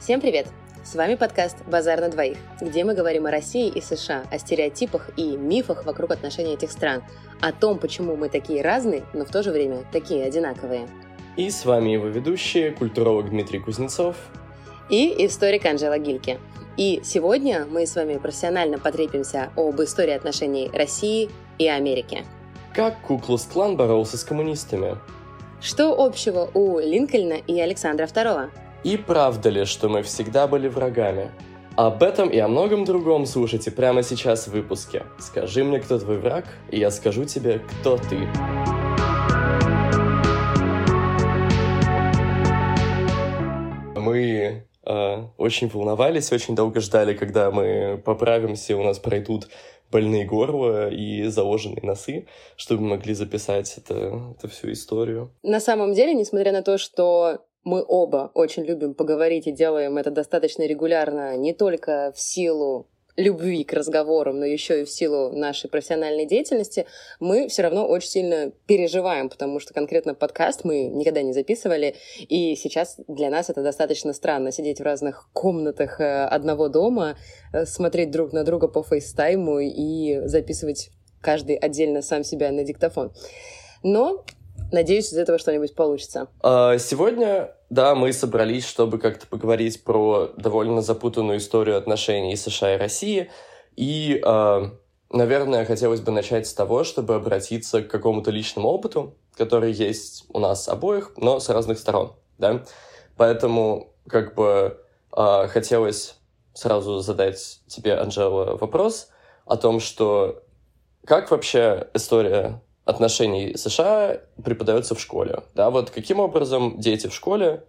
Всем привет! С вами подкаст «Базар на двоих», где мы говорим о России и США, о стереотипах и мифах вокруг отношений этих стран, о том, почему мы такие разные, но в то же время такие одинаковые. И с вами его ведущие, культуролог Дмитрий Кузнецов и историк Анжела Гильке. И сегодня мы с вами профессионально потрепимся об истории отношений России и Америки. Как Ку-клукс-клан боролся с коммунистами? Что общего у Линкольна и Александра II? И правда ли, что мы всегда были врагами? Об этом и о многом другом слушайте прямо сейчас в выпуске. Скажи мне, кто твой враг, и я скажу тебе, кто ты. Мы очень волновались, очень долго ждали, когда мы поправимся, у нас пройдут больные горла и заложенные носы, чтобы мы могли записать эту всю историю. На самом деле, несмотря на то, что мы оба очень любим поговорить и делаем это достаточно регулярно, не только в силу любви к разговорам, но еще и в силу нашей профессиональной деятельности, мы все равно очень сильно переживаем, потому что конкретно подкаст мы никогда не записывали, и сейчас для нас это достаточно странно — сидеть в разных комнатах одного дома, смотреть друг на друга по фейстайму и записывать каждый отдельно сам себя на диктофон. Но надеюсь, из этого что-нибудь получится. Сегодня, да, мы собрались, чтобы как-то поговорить про довольно запутанную историю отношений США и России. И, наверное, хотелось бы начать с того, чтобы обратиться к какому-то личному опыту, который есть у нас обоих, но с разных сторон, да. Поэтому, как бы, хотелось сразу задать тебе, Анжела, вопрос о том, что как вообще история отношений США преподаются в школе. Да, вот каким образом дети в школе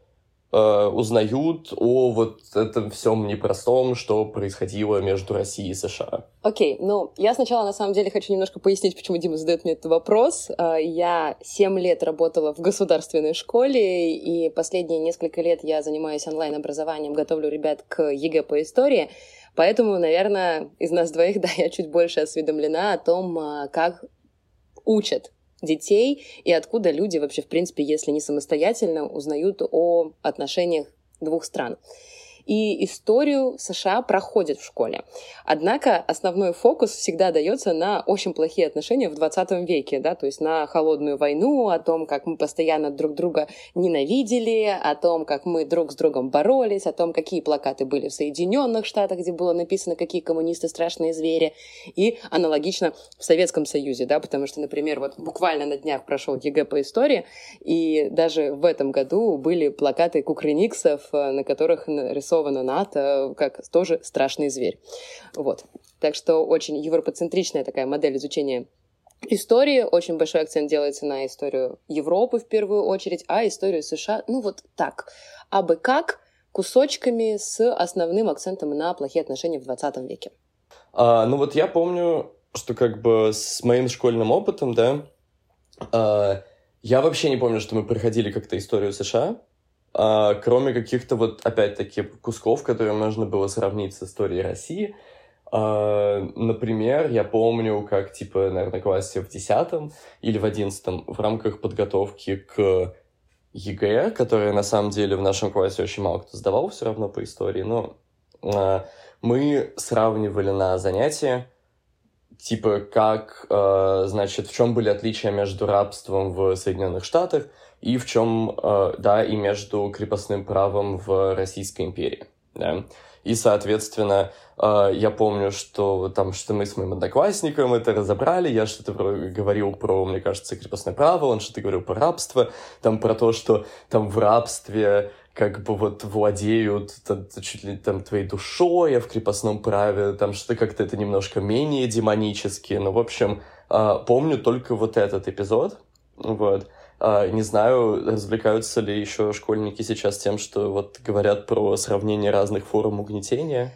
узнают о вот этом всем непростом, что происходило между Россией и США? Окей, ну, я сначала, на самом деле, хочу немножко пояснить, почему Дима задает мне этот вопрос. Я 7 лет работала в государственной школе, и последние несколько лет я занимаюсь онлайн-образованием, готовлю ребят к ЕГЭ по истории. Поэтому, наверное, из нас двоих, да, я чуть больше осведомлена о том, как учат детей, и откуда люди вообще, в принципе, если не самостоятельно, узнают о отношениях двух стран. И историю США проходят в школе. Однако основной фокус всегда дается на очень плохие отношения в 20 веке, да, то есть на холодную войну, о том, как мы постоянно друг друга ненавидели, о том, как мы друг с другом боролись, о том, какие плакаты были в Соединенных Штатах, где было написано, какие коммунисты страшные звери, и аналогично в Советском Союзе, да, потому что, например, вот буквально на днях прошел ЕГЭ по истории, и даже в этом году были плакаты кукрыниксов, на которых рисовали НАТО как тоже страшный зверь. Вот. Так что очень европоцентричная такая модель изучения истории. Очень большой акцент делается на историю Европы в первую очередь, а историю США, ну вот так, абы как, кусочками с основным акцентом на плохие отношения в 20 веке. Ну вот я помню, что как бы с моим школьным опытом, да, я вообще не помню, что мы проходили как-то историю США, кроме каких-то вот, опять-таки, кусков, которые можно было сравнить с историей России. Например, я помню, как, типа, наверное, классе в 10 или в 11 в рамках подготовки к ЕГЭ, которое, на самом деле, в нашем классе очень мало кто сдавал все равно по истории, но мы сравнивали на занятия, типа, как, значит, в чем были отличия между рабством в Соединенных Штатах и в чем, да, и между крепостным правом в Российской империи, да. И, соответственно, я помню, что там, что мы с моим одноклассником это разобрали, я что-то говорил про, мне кажется, крепостное право, он что-то говорил про рабство, там про то, что там в рабстве как бы вот владеют там, чуть ли там твоей душой, а в крепостном праве там что-то как-то это немножко менее демонически, ну, в общем, помню только вот этот эпизод, вот. Не знаю, развлекаются ли еще школьники сейчас тем, что вот говорят про сравнение разных форм угнетения.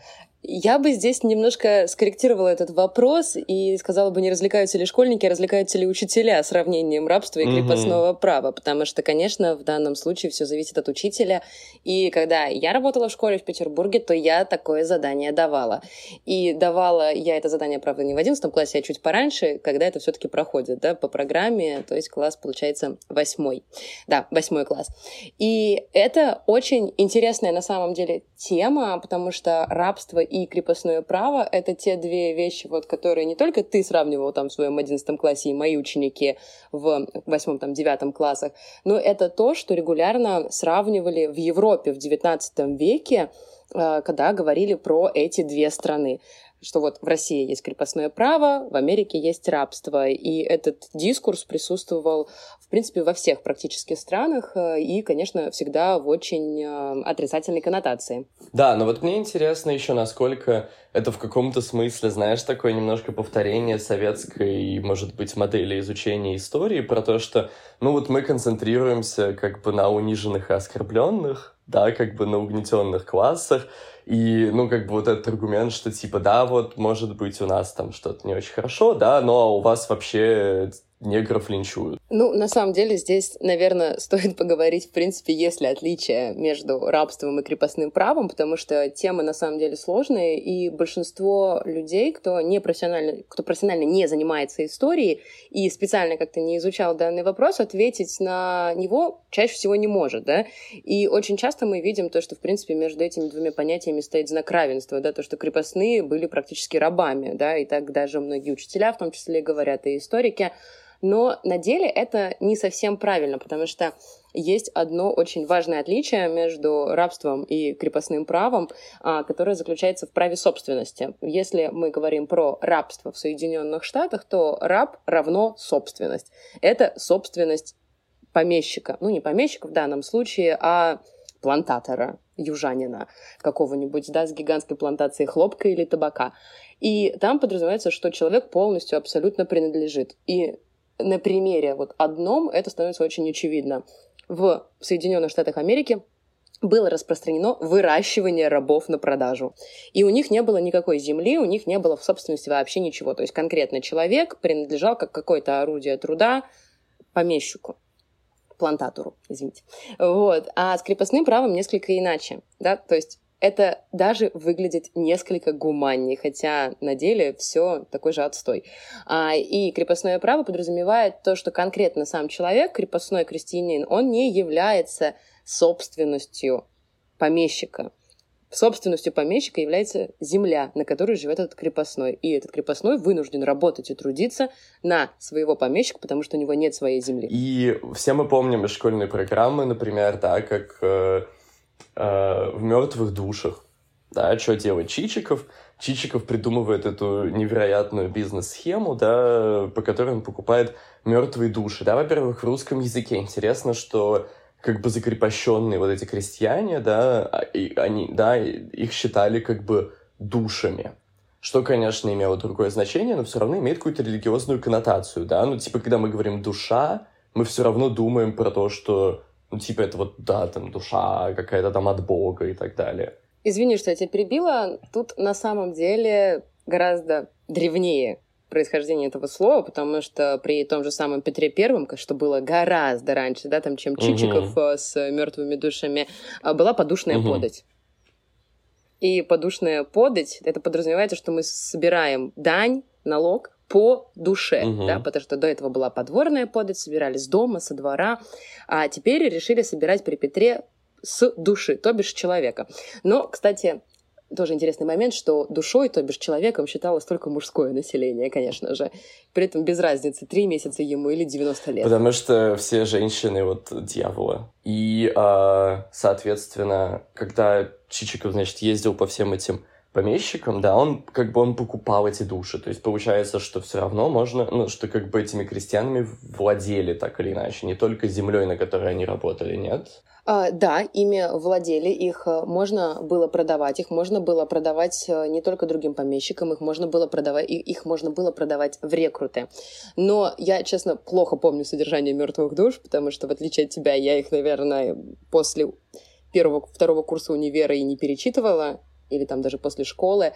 Я бы здесь немножко скорректировала этот вопрос и сказала бы, не развлекаются ли школьники, а развлекаются ли учителя сравнением рабства и крепостного права, потому что, конечно, в данном случае все зависит от учителя. И когда я работала в школе в Петербурге, то я такое задание давала. И давала я это задание, правда, не в 11 классе, а чуть пораньше, когда это все-таки проходит, да, по программе, то есть класс, получается, 8-й. Да, 8-й класс. И это очень интересная на самом деле тема, потому что рабство и крепостное право — это те две вещи, вот, которые не только ты сравнивал там в своем 11 классе и мои ученики в 8-9 классах, но это то, что регулярно сравнивали в Европе в 19 веке, когда говорили про эти две страны. Что вот в России есть крепостное право, в Америке есть рабство. И этот дискурс присутствовал, в принципе, во всех практически странах и, конечно, всегда в очень отрицательной коннотации. Да, но вот мне интересно еще, насколько это в каком-то смысле, знаешь, такое немножко повторение советской, может быть, модели изучения истории про то, что, ну вот мы концентрируемся как бы на униженных и оскорбленных, да, как бы на угнетенных классах. И, ну, как бы вот этот аргумент, что типа, да, вот, может быть, у нас там что-то не очень хорошо, да, но у вас вообще негров линчуют. Ну, на самом деле, здесь, наверное, стоит поговорить, в принципе, есть ли отличие между рабством и крепостным правом, потому что тема, на самом деле, сложная, и большинство людей, кто профессионально не занимается историей и специально как-то не изучал данный вопрос, ответить на него чаще всего не может, да, и очень часто мы видим то, что, в принципе, между этими двумя понятиями стоит знак равенства, да, то, что крепостные были практически рабами, да, и так даже многие учителя, в том числе, говорят, и историки. Но на деле это не совсем правильно, потому что есть одно очень важное отличие между рабством и крепостным правом, которое заключается в праве собственности. Если мы говорим про рабство в Соединенных Штатах, то раб равно собственность. Это собственность помещика. Ну, не помещика в данном случае, а плантатора, южанина какого-нибудь, да, с гигантской плантацией хлопка или табака. И там подразумевается, что человек полностью абсолютно принадлежит. И на примере вот одном это становится очень очевидно. В Соединенных Штатах Америки было распространено выращивание рабов на продажу. И у них не было никакой земли, у них не было в собственности вообще ничего. То есть конкретно человек принадлежал как какое-то орудие труда помещику, плантатору, извините. Вот. А с крепостным правом несколько иначе. Да? То есть это даже выглядит несколько гуманнее, хотя на деле все такой же отстой. И крепостное право подразумевает то, что конкретно сам человек, крепостной крестьянин, он не является собственностью помещика. Собственностью помещика является земля, на которой живет этот крепостной. И этот крепостной вынужден работать и трудиться на своего помещика, потому что у него нет своей земли. И все мы помним из школьной программы, например, да, как в «Мертвых душах». Да, что делает Чичиков? Чичиков придумывает эту невероятную бизнес-схему, да, по которой он покупает мертвые души. Да, во-первых, в русском языке интересно, что как бы закрепощенные вот эти крестьяне, да, они, да, их считали как бы душами. Что, конечно, имело другое значение, но все равно имеет какую-то религиозную коннотацию, да. Ну, типа, когда мы говорим «душа», мы все равно думаем про то, что ну, типа, это вот, да, там, душа какая-то там от Бога и так далее. Извини, что я тебя перебила. Тут на самом деле гораздо древнее происхождение этого слова, потому что при том же самом Петре I, что было гораздо раньше, да, там, чем Чичиков с мертвыми душами, была подушная подать. И подушная подать, это подразумевается, что мы собираем дань, налог, по душе, да, потому что до этого была подворная подать, собирали с дома, со двора, а теперь решили собирать при Петре с души, то бишь человека. Но, кстати, тоже интересный момент, что душой, то бишь человеком, считалось только мужское население, конечно же. При этом без разницы, 3 месяца ему или 90 лет. Потому что все женщины вот дьявола. И, соответственно, когда Чичиков, значит, ездил по всем этим помещиком, да, он как бы он покупал эти души, то есть получается, что все равно можно, ну, что как бы этими крестьянами владели так или иначе, не только землей, на которой они работали, нет? Да, ими владели, их можно было продавать, не только другим помещикам, их можно было продавать в рекруты. Но я, честно, плохо помню содержание мертвых душ, потому что, в отличие от тебя, я их, наверное, после 1-2 курса универа и не перечитывала. или там даже после школы,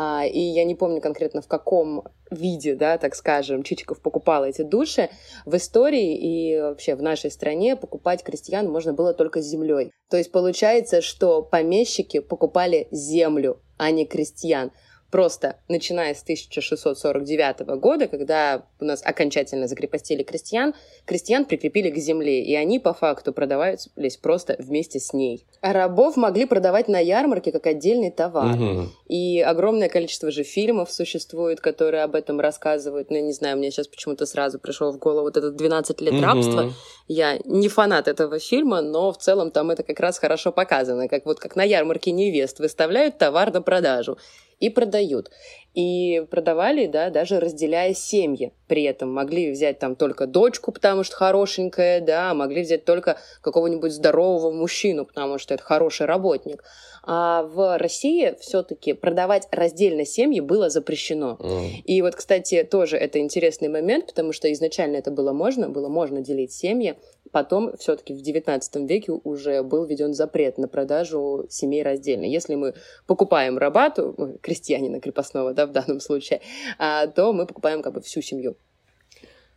и я не помню конкретно в каком виде, да, так скажем, Чичиков покупал эти души. В истории и вообще в нашей стране покупать крестьян можно было только землей. То есть получается, что помещики покупали землю, а не крестьян. Просто начиная с 1649 года, когда у нас окончательно закрепостили крестьян, крестьян прикрепили к земле, и они по факту продавались просто вместе с ней. А рабов могли продавать на ярмарке как отдельный товар. Угу. И огромное количество же фильмов существует, которые об этом рассказывают. Ну, я не знаю, мне сейчас почему-то сразу пришел в голову вот этот «12 лет рабства». Угу. Я не фанат этого фильма, но в целом там это как раз хорошо показано. Как вот как на ярмарке невест выставляют товар на продажу. И продают. И продавали, да, даже разделяя семьи. При этом могли взять там только дочку, потому что хорошенькая, да, могли взять только какого-нибудь здорового мужчину, потому что это хороший работник. А в России все-таки продавать раздельно семьи было запрещено. И вот, кстати, тоже это интересный момент, потому что изначально это было можно делить семьи. Потом все-таки в XIX веке уже был введен запрет на продажу семей раздельно. Если мы покупаем раба, то, крестьянина крепостного, да, в данном случае, то мы покупаем как бы всю семью.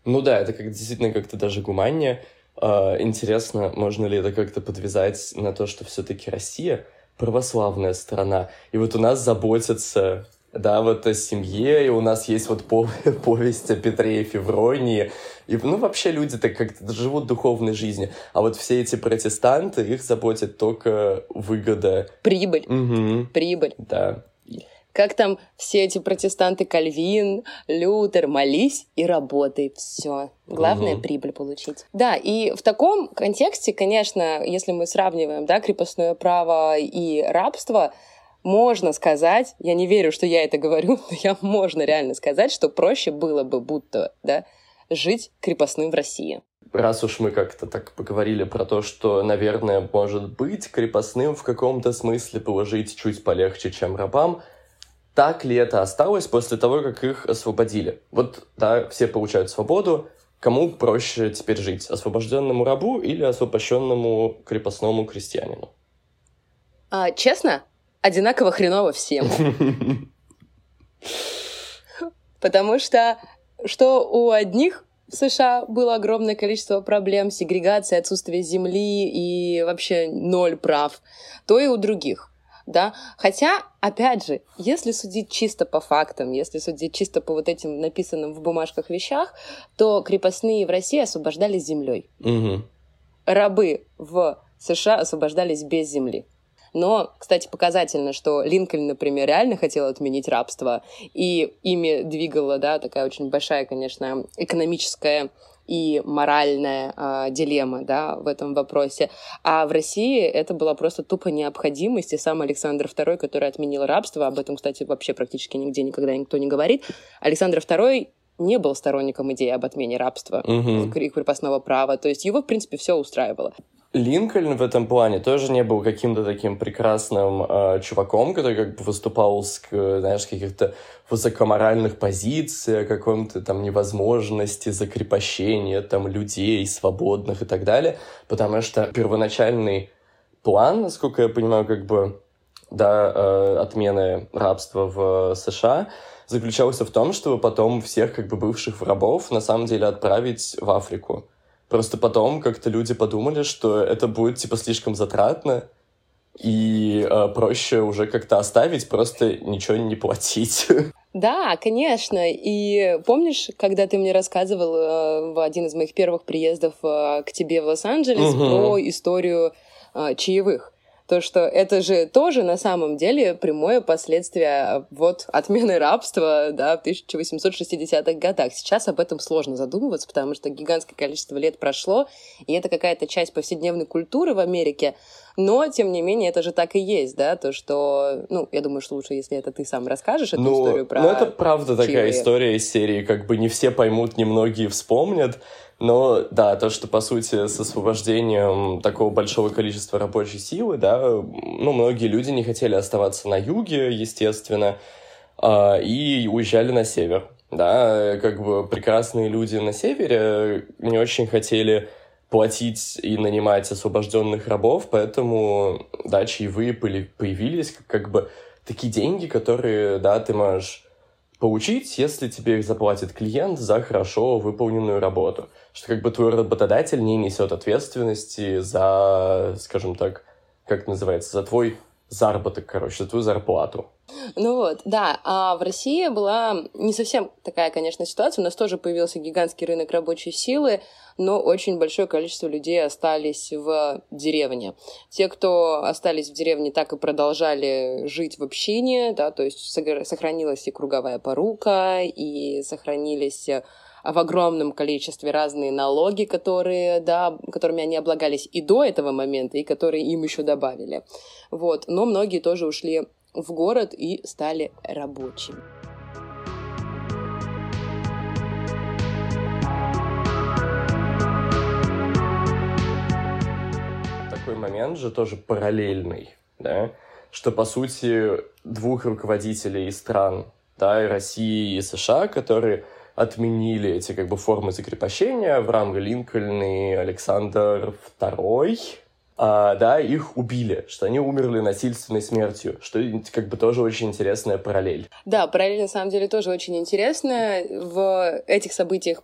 Ну да, это как действительно как-то даже гуманнее. Интересно, можно ли это как-то подвязать на то, что все-таки Россия православная страна, и вот у нас заботятся... Да, вот о семье, и у нас есть вот повесть о Петре и Февронии. И, ну, вообще люди-то как-то живут духовной жизнью. А вот все эти протестанты, их заботит только выгода. Прибыль. Угу. Прибыль. Да. Как там все эти протестанты Кальвин, Лютер, молись и работай, все. Главное угу. прибыль получить. Да, и в таком контексте, конечно, если мы сравниваем, да, крепостное право и рабство, можно сказать, я не верю, что я это говорю, но можно реально сказать, что проще было бы будто, да, жить крепостным в России. Раз уж мы как-то так поговорили про то, что, наверное, может быть, крепостным в каком-то смысле было жить чуть полегче, чем рабам, так ли это осталось после того, как их освободили? Вот, да, все получают свободу, кому проще теперь жить, освобожденному рабу или освобожденному крепостному крестьянину? А, честно? Одинаково хреново всем. Потому что у одних в США было огромное количество проблем, сегрегация, отсутствие земли и вообще ноль прав, то и у других. Да? Хотя, опять же, если судить чисто по фактам, если судить чисто по вот этим написанным в бумажках вещах, то крепостные в России освобождались землей. Угу. Рабы в США освобождались без земли. Но, кстати, показательно, что Линкольн, например, реально хотел отменить рабство, и ими двигала, да, такая очень большая, конечно, экономическая и моральная дилемма, да, в этом вопросе. А в России это была просто тупо необходимость, и сам Александр II, который отменил рабство, об этом, кстати, вообще практически нигде никогда никто не говорит, Александр II не был сторонником идеи об отмене рабства и крепостного права, то есть его, в принципе, все устраивало. Линкольн в этом плане тоже не был каким-то таким прекрасным чуваком, который как бы выступал с, знаешь, каких-то высокоморальных позиций, о каком-то там невозможности закрепощения там людей свободных и так далее, потому что первоначальный план, насколько я понимаю, как бы, да, отмены рабства в США заключался в том, чтобы потом всех как бы бывших рабов на самом деле отправить в Африку. Просто потом как-то люди подумали, что это будет, типа, слишком затратно, и проще уже как-то оставить, просто ничего не платить. Да, конечно. И помнишь, когда ты мне рассказывал в один из моих первых приездов к тебе в Лос-Анджелес про историю чаевых? То, что это же тоже на самом деле прямое последствие вот отмены рабства, да, в 1860-х годах. Сейчас об этом сложно задумываться, потому что гигантское количество лет прошло, и это какая-то часть повседневной культуры в Америке. Но, тем не менее, это же так и есть, да, то, что... Ну, я думаю, что лучше, если это ты сам расскажешь эту историю про... Ну, это правда такая история из серии, как бы не все поймут, немногие вспомнят. Но, да, то, что, по сути, с освобождением такого большого количества рабочей силы, да, ну, многие люди не хотели оставаться на юге, естественно, и уезжали на север, да, как бы прекрасные люди на севере не очень хотели платить и нанимать освобожденных рабов, поэтому, да, чаевые появились как бы такие деньги, которые, да, ты можешь получить, если тебе их заплатит клиент за хорошо выполненную работу. Что как бы твой работодатель не несет ответственности за, скажем так, как это называется, за твой заработок, короче, за твою зарплату. Ну вот, да. А в России была не совсем такая, конечно, ситуация. У нас тоже появился гигантский рынок рабочей силы, но очень большое количество людей остались в деревне. Те, кто остались в деревне, так и продолжали жить в общине, да, то есть сохранилась и круговая порука, и сохранились в огромном количестве разные налоги, которые, да, которыми они облагались и до этого момента, и которые им еще добавили. Вот. Но многие тоже ушли в город и стали рабочими. Такой момент же тоже параллельный, да? Что, по сути, двух руководителей стран, да, и России, и США, которые отменили эти как бы формы закрепощения, Авраам Линкольн и Александр II, да, их убили, что они умерли насильственной смертью, что как бы тоже очень интересная параллель. Да, параллель на самом деле тоже очень интересная. В этих событиях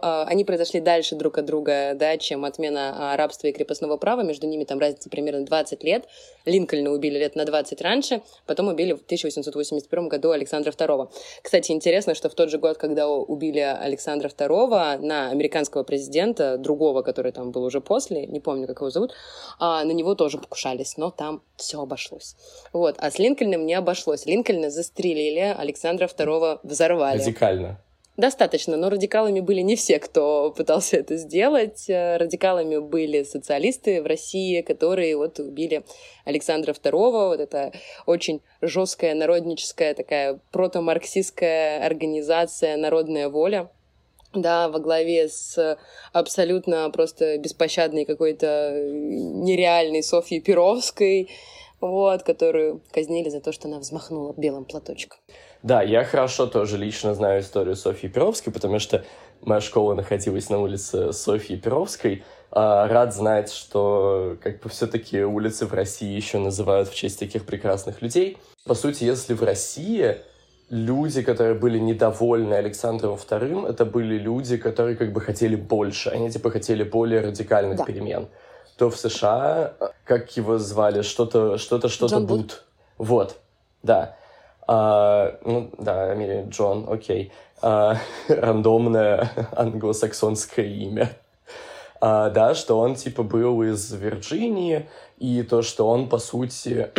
они произошли дальше друг от друга, да, чем отмена рабства и крепостного права. Между ними там разница примерно 20 лет. Линкольна убили лет на 20 раньше, потом убили в 1881 году Александра II. Кстати, интересно, что в тот же год, когда убили Александра II, на американского президента, другого, который там был уже после, не помню, как его зовут, на него тоже покушались, но там все обошлось. Вот. А с Линкольном не обошлось. Линкольна застрелили, Александра II взорвали. Радикально. Достаточно, но радикалами были не все, кто пытался это сделать. Радикалами были социалисты в России, которые вот убили Александра II. Вот это очень жесткая народническая такая протомарксистская организация «Народная воля». Да, во главе с абсолютно просто беспощадной какой-то нереальной Софьей Перовской, вот, которую казнили за то, что она взмахнула белым платочком. Да, я хорошо тоже лично знаю историю Софьи Перовской, потому что моя школа находилась на улице Софьи Перовской. Рад знать, что как бы все-таки улицы в России еще называют в честь таких прекрасных людей. По сути, если в России... Люди, которые были недовольны Александром II, это были люди, которые как бы хотели больше, они типа хотели более радикальных, да, перемен. То в США, как его звали, что-то Бут. Вот, да. Ну, да, Джон, окей. Рандомное англосаксонское имя. Да, что он типа был из Вирджинии, и то, что он, по сути,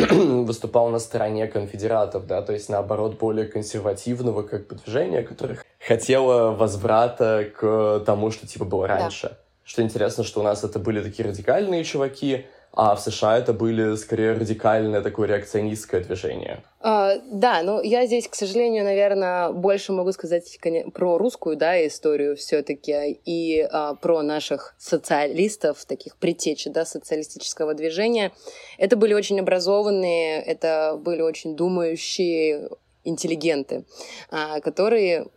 выступал на стороне конфедератов, да, то есть, наоборот, более консервативного как бы движения, которое хотело возврата к тому, что типа было раньше. Да. Что интересно, что у нас это были такие радикальные чуваки, а в США это были, скорее, радикальное такое реакционистское движение. Да, но я здесь, к сожалению, наверное, больше могу сказать про русскую, да, историю все-таки и про наших социалистов, таких предтеч, да, социалистического движения. Это были очень образованные, это были очень думающие интеллигенты, которых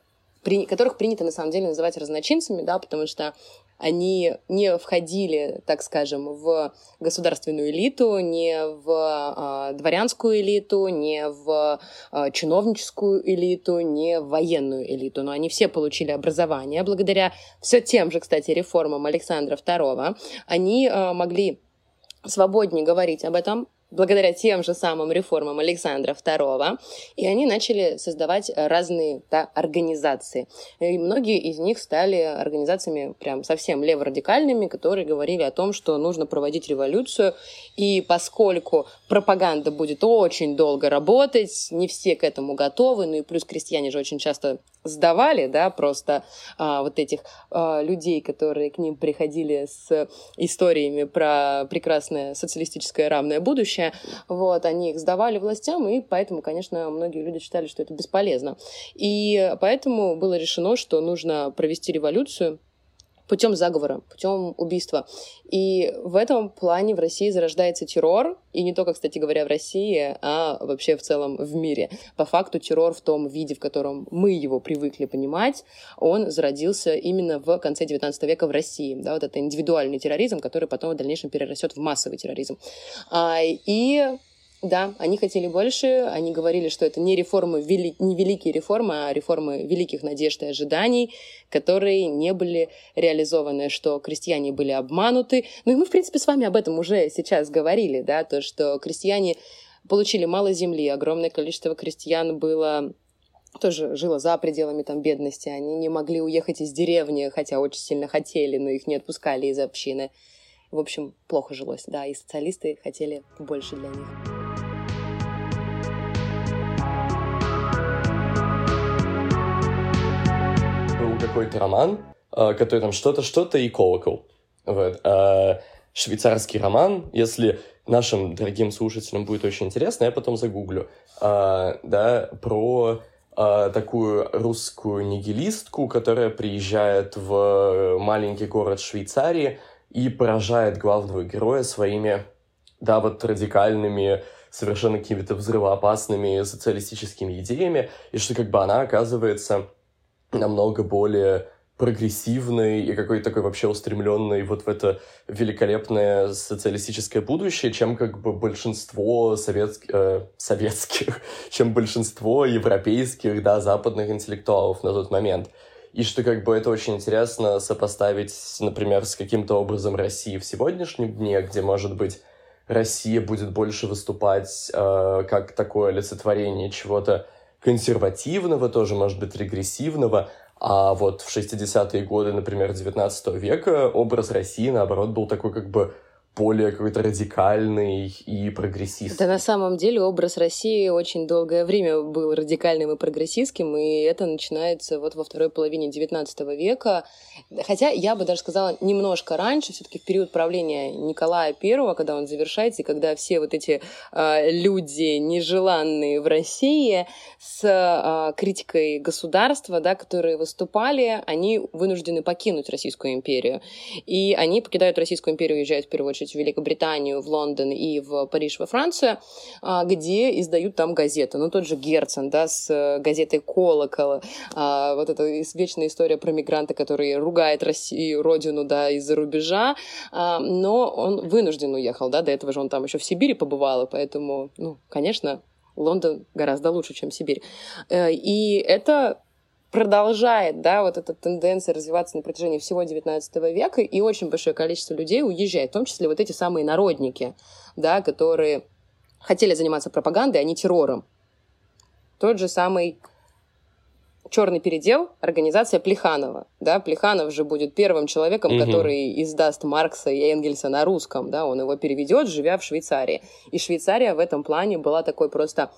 принято, на самом деле, называть разночинцами, да, потому что они не входили, так скажем, в государственную элиту, не в дворянскую элиту, не в чиновническую элиту, не в военную элиту. Но они все получили образование. Благодаря все тем же, кстати, реформам Александра II они могли свободнее говорить об этом, благодаря тем же самым реформам Александра II, и они начали создавать разные, да, организации. И многие из них стали организациями прям совсем леворадикальными, которые говорили о том, что нужно проводить революцию, и поскольку пропаганда будет очень долго работать, не все к этому готовы, ну и плюс крестьяне же очень часто сдавали, да, просто вот этих людей, которые к ним приходили с историями про прекрасное социалистическое равное будущее, вот, они их сдавали властям, и поэтому, конечно, многие люди считали, что это бесполезно. И поэтому было решено, что нужно провести революцию путем заговора, путем убийства. И в этом плане в России зарождается террор, и не только, кстати говоря, в России, а вообще в целом в мире. По факту террор в том виде, в котором мы его привыкли понимать, он зародился именно в конце XIX века в России. Да, вот это индивидуальный терроризм, который потом в дальнейшем перерастет в массовый терроризм. И Да, они хотели больше, они говорили, что это не реформы, не великие реформы, а реформы великих надежд и ожиданий, которые не были реализованы, что крестьяне были обмануты. Ну и мы, в принципе, с вами об этом уже сейчас говорили, да, то, что крестьяне получили мало земли, огромное количество крестьян было... тоже жило за пределами там бедности, они не могли уехать из деревни, хотя очень сильно хотели, но их не отпускали из общины. В общем, плохо жилось, да, и социалисты хотели больше для них. Был какой-то роман, который там что-то и колокол. Вот. Швейцарский роман, если... нашим дорогим слушателям будет очень интересно, я потом загуглю, да, про такую русскую нигилистку, которая приезжает в маленький город Швейцарии и поражает главного героя своими, да, вот радикальными, совершенно какими-то взрывоопасными социалистическими идеями, и что как бы она оказывается намного более... прогрессивной и какой-то такой вообще устремленной вот в это великолепное социалистическое будущее, чем как бы большинство чем большинство европейских, да, западных интеллектуалов на тот момент. И что как бы это очень интересно сопоставить, например, с каким-то образом России в сегодняшнем дне, где, может быть, Россия будет больше выступать как такое олицетворение чего-то консервативного, тоже, может быть, регрессивного. А вот в 60-е годы, например, 19 века образ России, наоборот, был такой как бы более какой-то радикальный и прогрессистский. Да, на самом деле образ России очень долгое время был радикальным и прогрессистским, и это начинается вот во второй половине 19 века. Хотя я бы даже сказала немножко раньше, все-таки в период правления Николая I, когда он завершается, и когда все вот эти люди, нежеланные в России, с критикой государства, да, которые выступали, они вынуждены покинуть Российскую империю. И они покидают Российскую империю, уезжают в первую очередь в Великобританию, в Лондон и в Париж, во Францию, где издают там газеты. Ну, тот же Герцен, да, с газетой «Колокол». Вот эта вечная история про мигранта, который ругает Россию, родину, да, из-за рубежа. Но он вынужден уехал, да, до этого же он там еще в Сибири побывал, и поэтому, ну, конечно, Лондон гораздо лучше, чем Сибирь. И это... продолжает, да, вот эта тенденция развиваться на протяжении всего XIX века, и очень большое количество людей уезжает, в том числе вот эти самые народники, да, которые хотели заниматься пропагандой, а не террором. Тот же самый «Черный передел», организация Плеханова, да, Плеханов же будет первым человеком, который издаст Маркса и Энгельса на русском, да, он его переведет, живя в Швейцарии. И Швейцария в этом плане была такой просто...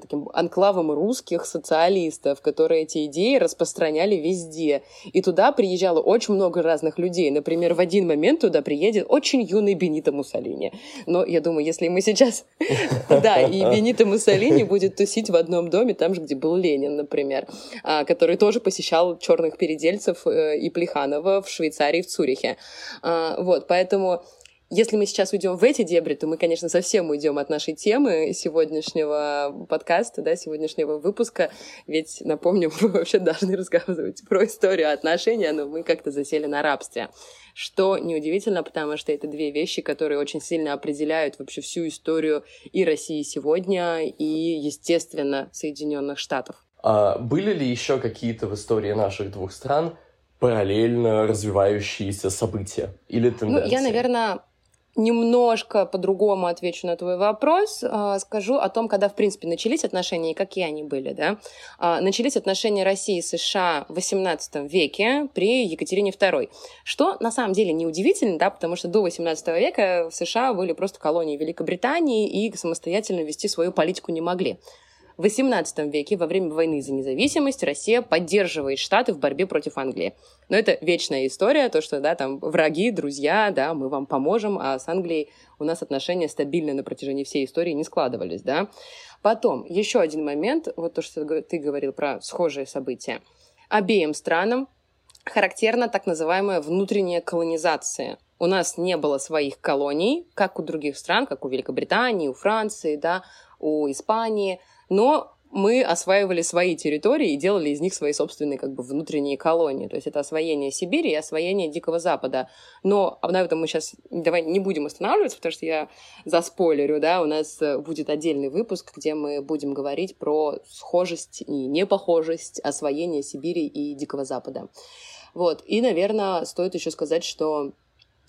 таким анклавом русских социалистов, которые эти идеи распространяли везде. И туда приезжало очень много разных людей. Например, в один момент туда приедет очень юный Бенито Муссолини. Но я думаю, если мы сейчас... Да, и Бенито Муссолини будет тусить в одном доме, там же, где был Ленин, например, который тоже посещал черных передельцев и Плеханова в Швейцарии, в Цюрихе. Вот, поэтому... Если мы сейчас уйдем в эти дебри, то мы, конечно, совсем уйдем от нашей темы сегодняшнего подкаста, да, сегодняшнего выпуска. Ведь, напомню, мы вообще должны рассказывать про историю отношений, но мы как-то засели на рабстве. Что неудивительно, потому что это две вещи, которые очень сильно определяют вообще всю историю и России сегодня, и, естественно, Соединенных Штатов. А были ли еще какие-то в истории наших двух стран параллельно развивающиеся события или тенденции? Ну, я, наверное... немножко по-другому отвечу на твой вопрос. Скажу о том, когда, в принципе, начались отношения и какие они были. Да? Начались отношения России и США в XVIII веке при Екатерине II. Что, на самом деле, неудивительно, да, потому что до XVIII века в США были просто колонии Великобритании и самостоятельно вести свою политику не могли. В XVIII веке, во время войны за независимость, Россия поддерживает Штаты в борьбе против Англии. Но это вечная история, то, что, да, там враги, друзья, да, мы вам поможем, а с Англией у нас отношения стабильно на протяжении всей истории не складывались, да. Потом, еще один момент, вот то, что ты говорил про схожие события. Обеим странам характерна так называемая внутренняя колонизация. У нас не было своих колоний, как у других стран, как у Великобритании, у Франции, да, у Испании, но мы осваивали свои территории и делали из них свои собственные как бы внутренние колонии. То есть это освоение Сибири и освоение Дикого Запада. Но на этом мы сейчас давай не будем останавливаться, потому что я заспойлерю, да, у нас будет отдельный выпуск, где мы будем говорить про схожесть и непохожесть освоения Сибири и Дикого Запада. Вот. И, наверное, стоит еще сказать, что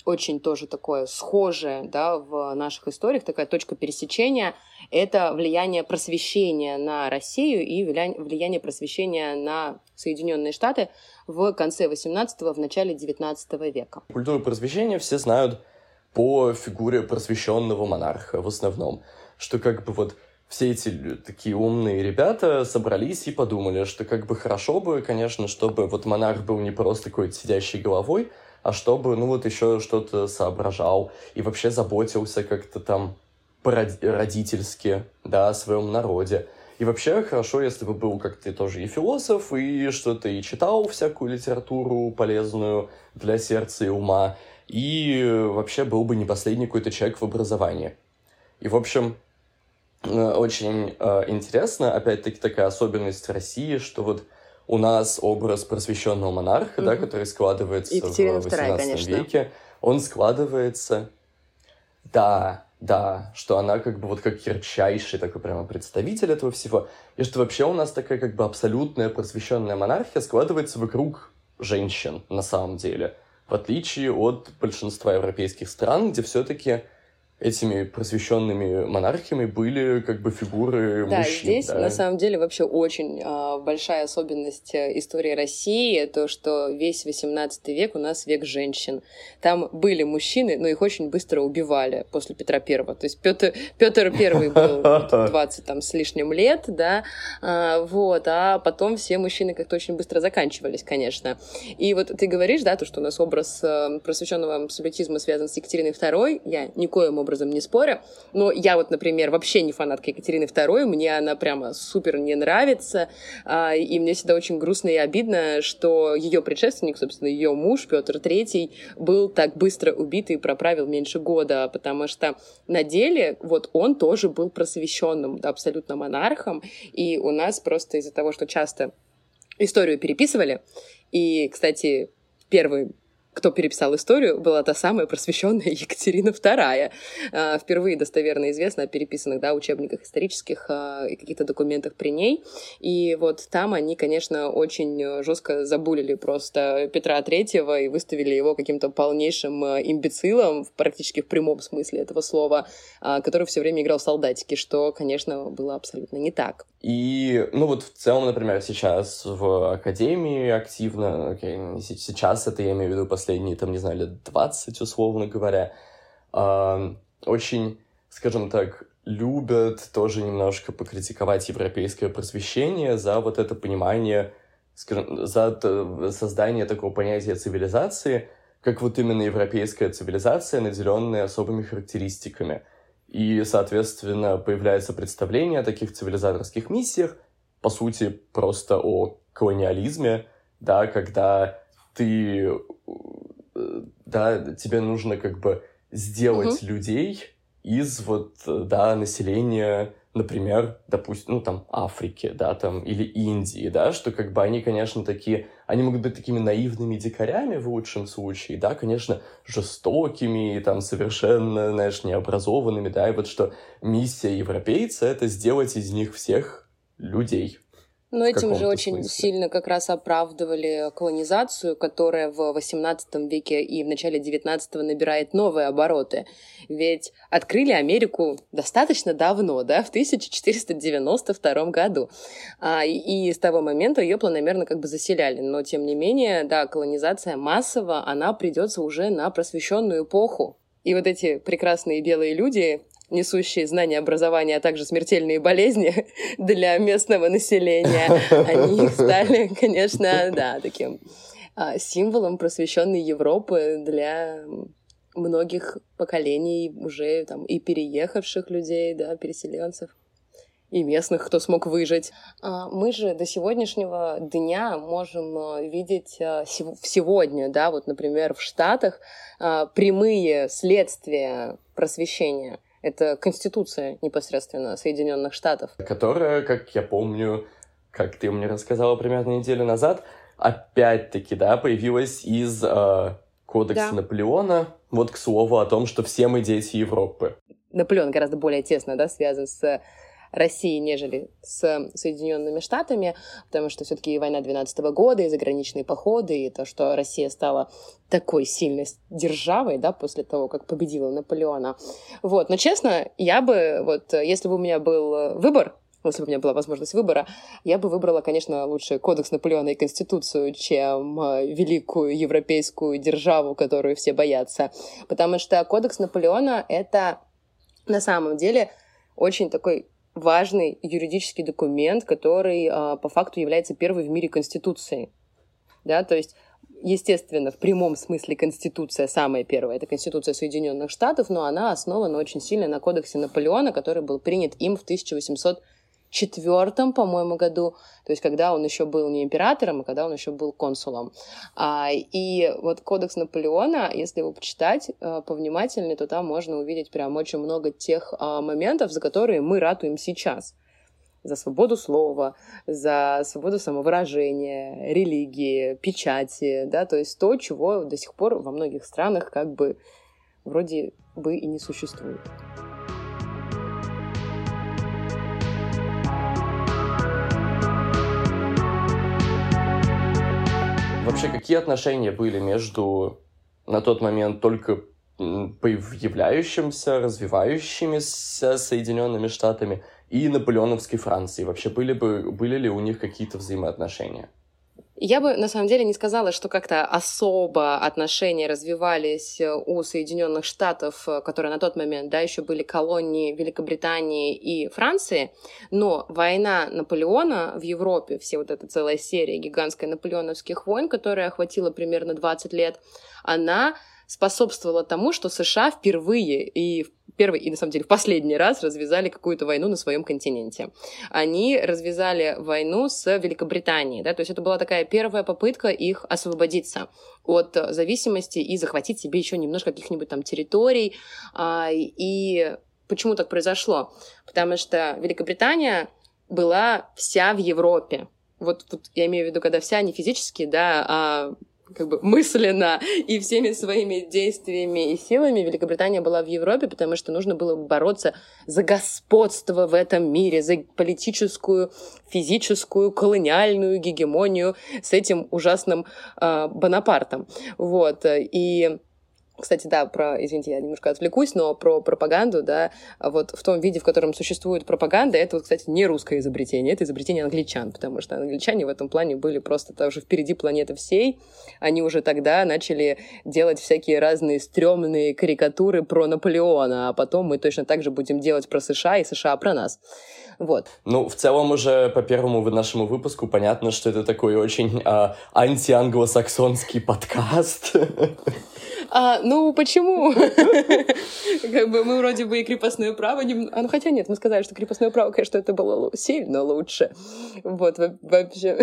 очень тоже такое схожее, да, в наших историях, такая точка пересечения — это влияние просвещения на Россию и влияние просвещения на Соединенные Штаты в конце XVIII, в начале XIX века. Культуру просвещения все знают по фигуре просвещенного монарха в основном, что как бы вот все эти такие умные ребята собрались и подумали, что как бы хорошо бы, конечно, чтобы вот монарх был не просто какой-то сидящей головой, а чтобы, ну вот, еще что-то соображал и вообще заботился как-то там родительски, да, о своем народе. И вообще хорошо, если бы был как-то тоже и философ, и что-то и читал всякую литературу полезную для сердца и ума, и вообще был бы не последний какой-то человек в образовании. И, в общем, очень интересно, опять-таки, такая особенность России, что вот у нас образ просвещенного монарха, да, который складывается Екатерина в XVIII веке, он складывается, да, что она как бы вот как ярчайший такой прямо представитель этого всего, и что вообще у нас такая как бы абсолютная просвещенная монархия складывается вокруг женщин на самом деле, в отличие от большинства европейских стран, где все-таки этими просвещенными монархами были как бы фигуры мужчин. Здесь, да, на самом деле вообще очень большая особенность истории России, то, что весь XVIII век у нас век женщин. Там были мужчины, но их очень быстро убивали после Петра I. То есть Петр I был 20 там, с лишним лет, да, вот, а потом все мужчины как-то очень быстро заканчивались, конечно. И вот ты говоришь, да, то, что у нас образ просвещенного абсолютизма связан с Екатериной II, я никоим образом не спорю, но я вот, например, вообще не фанатка Екатерины II, мне она прямо супер не нравится, и мне всегда очень грустно и обидно, что ее предшественник, собственно, ее муж Петр III был так быстро убит и проправил меньше года, потому что на деле вот он тоже был просвещенным, да, абсолютно монархом, и у нас просто из-за того, что часто историю переписывали, и, кстати, первый кто переписал историю, была та самая просвещенная Екатерина II. Впервые достоверно известно о переписанных, да, учебниках исторических и каких-то документах при ней. И вот там они, конечно, очень жестко забулили просто Петра III и выставили его каким-то полнейшим имбецилом, практически в прямом смысле этого слова, который все время играл в солдатики, что, конечно, было абсолютно не так. И, ну вот в целом, например, сейчас в академии активно, сейчас это я имею в виду последние, там, не знаю, лет 20, условно говоря, очень, скажем так, любят тоже немножко покритиковать европейское просвещение за вот это понимание, скажем, за создание такого понятия цивилизации, как вот именно европейская цивилизация, наделенная особыми характеристиками. И, соответственно, появляется представление о таких цивилизаторских миссиях, по сути, просто о колониализме, да, когда ты, да, тебе нужно как бы сделать людей из вот, да, населения, например, допустим, ну, там, Африки, да, там, или Индии, да, что как бы они, конечно, такие, они могут быть такими наивными дикарями в лучшем случае, да, конечно, жестокими, там, совершенно, знаешь, необразованными, да, и вот что миссия европейца — это сделать из них всех людей. Но этим же очень сильно как раз оправдывали колонизацию, которая в XVIII веке и в начале XIX набирает новые обороты. Ведь открыли Америку достаточно давно, да, в 1492 году. И с того момента ее планомерно как бы заселяли. Но, тем не менее, да, колонизация массово, она придется уже на просвещенную эпоху. И вот эти прекрасные белые люди, несущие знания образования, а также смертельные болезни для местного населения, они стали, конечно, да, таким символом просвещенной Европы для многих поколений уже там и переехавших людей, да, переселенцев, и местных, кто смог выжить. Мы же до сегодняшнего дня можем видеть сегодня, да, вот, например, в Штатах прямые следствия просвещения. Это Конституция непосредственно Соединенных Штатов. Которая, как я помню, как ты мне рассказала примерно неделю назад, опять-таки, да, появилась из Кодекса Наполеона. Вот к слову о том, что все мы дети Европы. Наполеон гораздо более тесно, да, связан с России, нежели с Соединенными Штатами, потому что все-таки война 12 года, и заграничные походы, и то, что Россия стала такой сильной державой, да, после того, как победила Наполеона. Вот. Но честно, я бы, вот, если бы у меня был выбор, если бы у меня была возможность выбора, я бы выбрала, конечно, лучше Кодекс Наполеона и Конституцию, чем великую европейскую державу, которую все боятся. Потому что Кодекс Наполеона — это на самом деле очень такой важный юридический документ, который по факту является первой в мире конституцией. Да, то есть, естественно, в прямом смысле конституция самая первая. Это Конституция Соединенных Штатов, но она основана очень сильно на Кодексе Наполеона, который был принят им в 1804, по-моему, году. То есть, когда он еще был не императором, а когда он еще был консулом. И вот Кодекс Наполеона, если его почитать повнимательнее, то там можно увидеть прям очень много тех моментов, за которые мы ратуем сейчас. За свободу слова, за свободу самовыражения, религии, печати, да, то есть то, чего до сих пор во многих странах как бы вроде бы и не существует. Вообще, какие отношения были между на тот момент только появляющимся, развивающимися Соединенными Штатами и наполеоновской Францией? Вообще, были ли у них какие-то взаимоотношения? Я бы, на самом деле, не сказала, что как-то особо отношения развивались у Соединенных Штатов, которые на тот момент, да, еще были колонии Великобритании и Франции, но война Наполеона в Европе, вся вот эта целая серия гигантская наполеоновских войн, которая охватила примерно 20 лет, она способствовала тому, что США впервые и в первый и, на самом деле, в последний раз развязали какую-то войну на своем континенте. Они развязали войну с Великобританией, да, то есть это была такая первая попытка их освободиться от зависимости и захватить себе еще немножко каких-нибудь там территорий. И почему так произошло? Потому что Великобритания была вся в Европе. Вот я имею в виду, когда вся, не физически, да, а как бы мысленно и всеми своими действиями и силами Великобритания была в Европе, потому что нужно было бороться за господство в этом мире, за политическую, физическую, колониальную гегемонию с этим ужасным Бонапартом. Вот. И, кстати, да, извините, я немножко отвлекусь, но про пропаганду, да, вот в том виде, в котором существует пропаганда, это, вот, кстати, не русское изобретение, это изобретение англичан, потому что англичане в этом плане были просто там уже впереди планеты всей, они уже тогда начали делать всякие разные стрёмные карикатуры про Наполеона, а потом мы точно так же будем делать про США и США про нас. Вот. Ну, в целом уже по первому нашему выпуску понятно, что это такой очень антианглосаксонский подкаст. Ну, почему? Как бы мы вроде бы и крепостное право... Ну, хотя нет, мы сказали, что крепостное право, конечно, это было сильно лучше. Вот, вообще...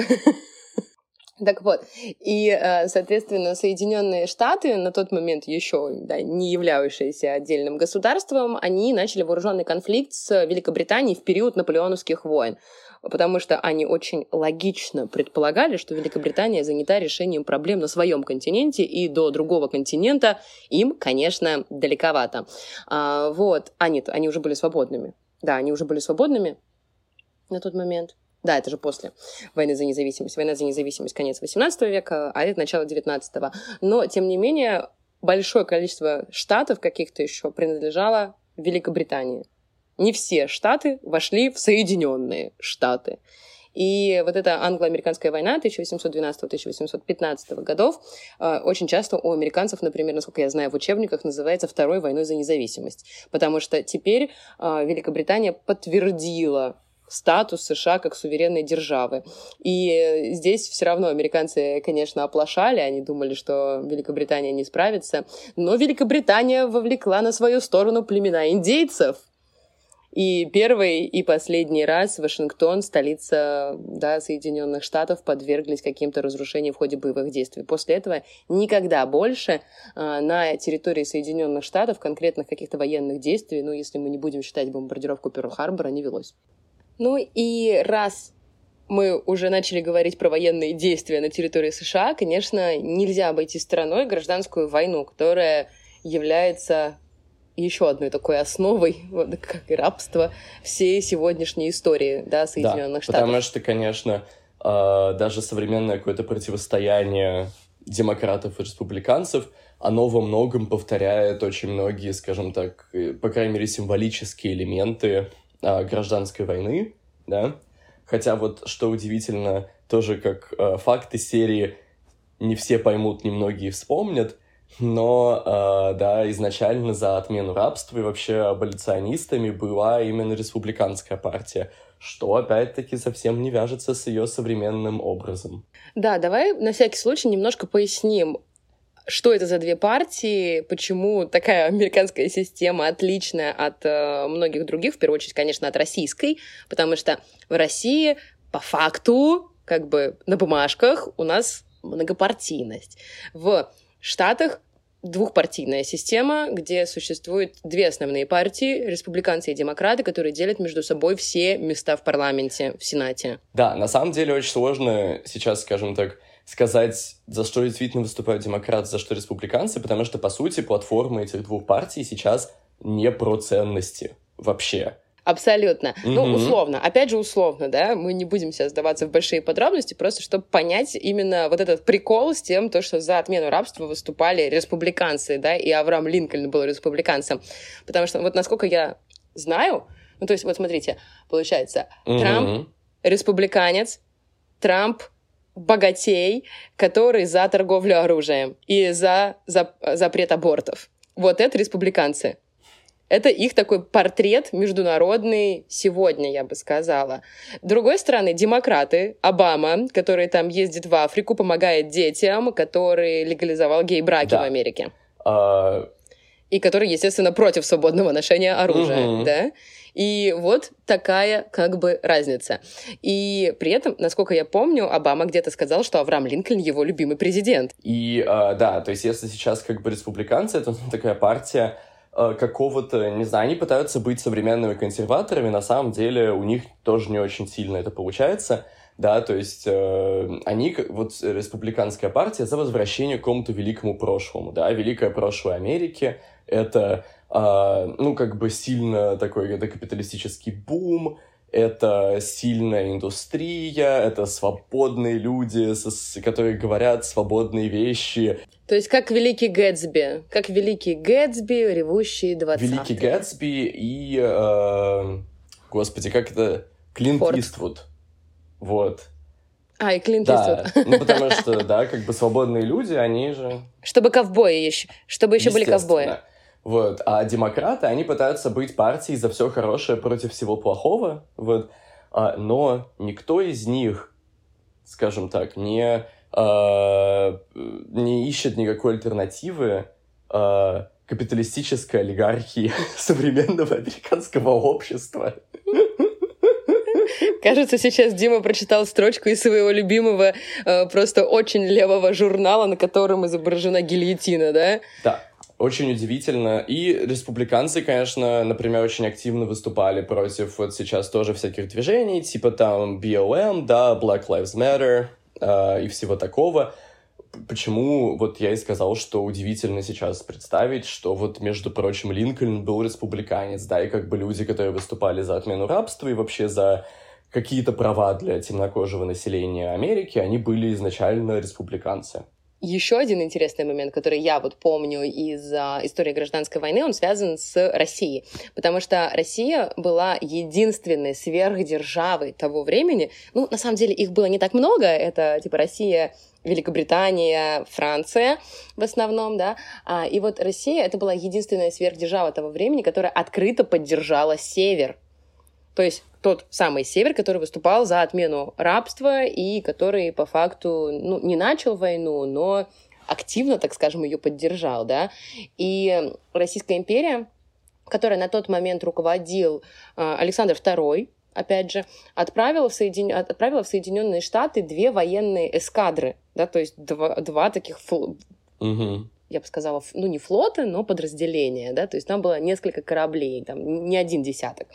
Так вот, и, соответственно, Соединенные Штаты, на тот момент еще, да, не являющиеся отдельным государством, они начали вооруженный конфликт с Великобританией в период наполеоновских войн, потому что они очень логично предполагали, что Великобритания занята решением проблем на своем континенте, и до другого континента им, конечно, далековато. Вот, а нет, они уже были свободными. Да, они уже были свободными на тот момент. Да, это же после войны за независимость. Война за независимость — конец XVIII века, а это начало XIX. Но, тем не менее, большое количество штатов каких-то еще принадлежало Великобритании. Не все штаты вошли в Соединенные Штаты. И вот эта англо-американская война 1812-1815 годов очень часто у американцев, например, насколько я знаю, в учебниках называется Второй войной за независимость. Потому что теперь Великобритания подтвердила статус США как суверенной державы. И здесь все равно американцы, конечно, оплошали, они думали, что Великобритания не справится, но Великобритания вовлекла на свою сторону племена индейцев. И первый и последний раз Вашингтон, столица, да, Соединенных Штатов, подверглись каким-то разрушениям в ходе боевых действий. После этого никогда больше на территории Соединенных Штатов конкретных каких-то военных действий, ну, если мы не будем считать бомбардировку Перл-Харбора, не велось. Ну и раз мы уже начали говорить про военные действия на территории США, конечно, нельзя обойти стороной гражданскую войну, которая является еще одной такой основой, как и рабство, всей сегодняшней истории, да, Соединенных Штатов. Потому что, конечно, даже современное какое-то противостояние демократов и республиканцев, оно во многом повторяет очень многие, скажем так, по крайней мере, символические элементы гражданской войны, да. Хотя вот, что удивительно, тоже как факты серии не все поймут, немногие вспомнят, но, да, изначально за отмену рабства и вообще аболиционистами была именно республиканская партия, что, опять-таки, совсем не вяжется с ее современным образом. Да, давай на всякий случай немножко поясним, что это за две партии, почему такая американская система отличная от многих других, в первую очередь, конечно, от российской, потому что в России по факту, как бы на бумажках, у нас многопартийность. В Штатах двухпартийная система, где существуют две основные партии, республиканцы и демократы, которые делят между собой все места в парламенте, в Сенате. Да, на самом деле очень сложно сейчас, скажем так, сказать, за что действительно выступают демократы, за что республиканцы, потому что, по сути, платформа этих двух партий сейчас не про ценности вообще. Абсолютно. Mm-hmm. Ну, условно. Опять же, условно, да? Мы не будем сейчас сдаваться в большие подробности, просто чтобы понять именно вот этот прикол с тем, то, что за отмену рабства выступали республиканцы, да, и Авраам Линкольн был республиканцем. Потому что, вот насколько я знаю, ну, то есть, вот смотрите, получается, Трамп республиканец, Трамп богатей, который за торговлю оружием и за запрет абортов. Вот это республиканцы. Это их такой портрет международный сегодня, я бы сказала. С другой стороны, демократы, Обама, который там ездит в Африку, помогает детям, который легализовал гей-браки, да, в Америке. И который, естественно, против свободного ношения оружия, да? И вот такая как бы разница. И при этом, насколько я помню, Обама где-то сказал, что Авраам Линкольн его любимый президент. И да, то есть если сейчас как бы республиканцы, это такая партия какого-то, не знаю, они пытаются быть современными консерваторами, на самом деле у них тоже не очень сильно это получается, да, то есть они, вот республиканская партия за возвращение к какому-то великому прошлому, да, великое прошлое Америки, это, ну, как бы сильно такой, это капиталистический бум, это сильная индустрия, это свободные люди, которые говорят свободные вещи. То есть как Великий Гэтсби. Как Великий Гэтсби, ревущие 20-е. Великий Гэтсби и, господи, как это? Клинт Иствуд. Вот. А, и Клинт Иствуд. Да, ну потому что, да, как бы свободные люди, они же... Чтобы ковбои еще. Чтобы еще были ковбои. Вот. А демократы, они пытаются быть партией за все хорошее против всего плохого, вот. Но никто из них, скажем так, не ищет никакой альтернативы капиталистической олигархии современного американского общества. Кажется, сейчас Дима прочитал строчку из своего любимого, просто очень левого журнала, на котором изображена гильотина, да? Да. Очень удивительно. И республиканцы, конечно, например, очень активно выступали против вот сейчас тоже всяких движений, типа там BLM, да, Black Lives Matter и всего такого. Почему вот я и сказал, что удивительно сейчас представить, что вот, между прочим, Линкольн был республиканец, да, и как бы люди, которые выступали за отмену рабства и вообще за какие-то права для темнокожего населения Америки, они были изначально республиканцы. Еще один интересный момент, который я вот помню из истории гражданской войны, он связан с Россией, потому что Россия была единственной сверхдержавой того времени. Ну, на самом деле, их было не так много, это типа Россия, Великобритания, Франция в основном, да, и вот Россия, это была единственная сверхдержава того времени, которая открыто поддержала Север. То есть тот самый Север, который выступал за отмену рабства и который по факту, ну, не начал войну, но активно, так скажем, ее поддержал, да. И Российская империя которой на тот момент руководил Александр II, опять же, отправила в Соединенные Штаты 2 военные эскадры, да, то есть 2 таких, я бы сказала, ну не флоты, но подразделения, да, то есть там было несколько кораблей, там не 1 десяток.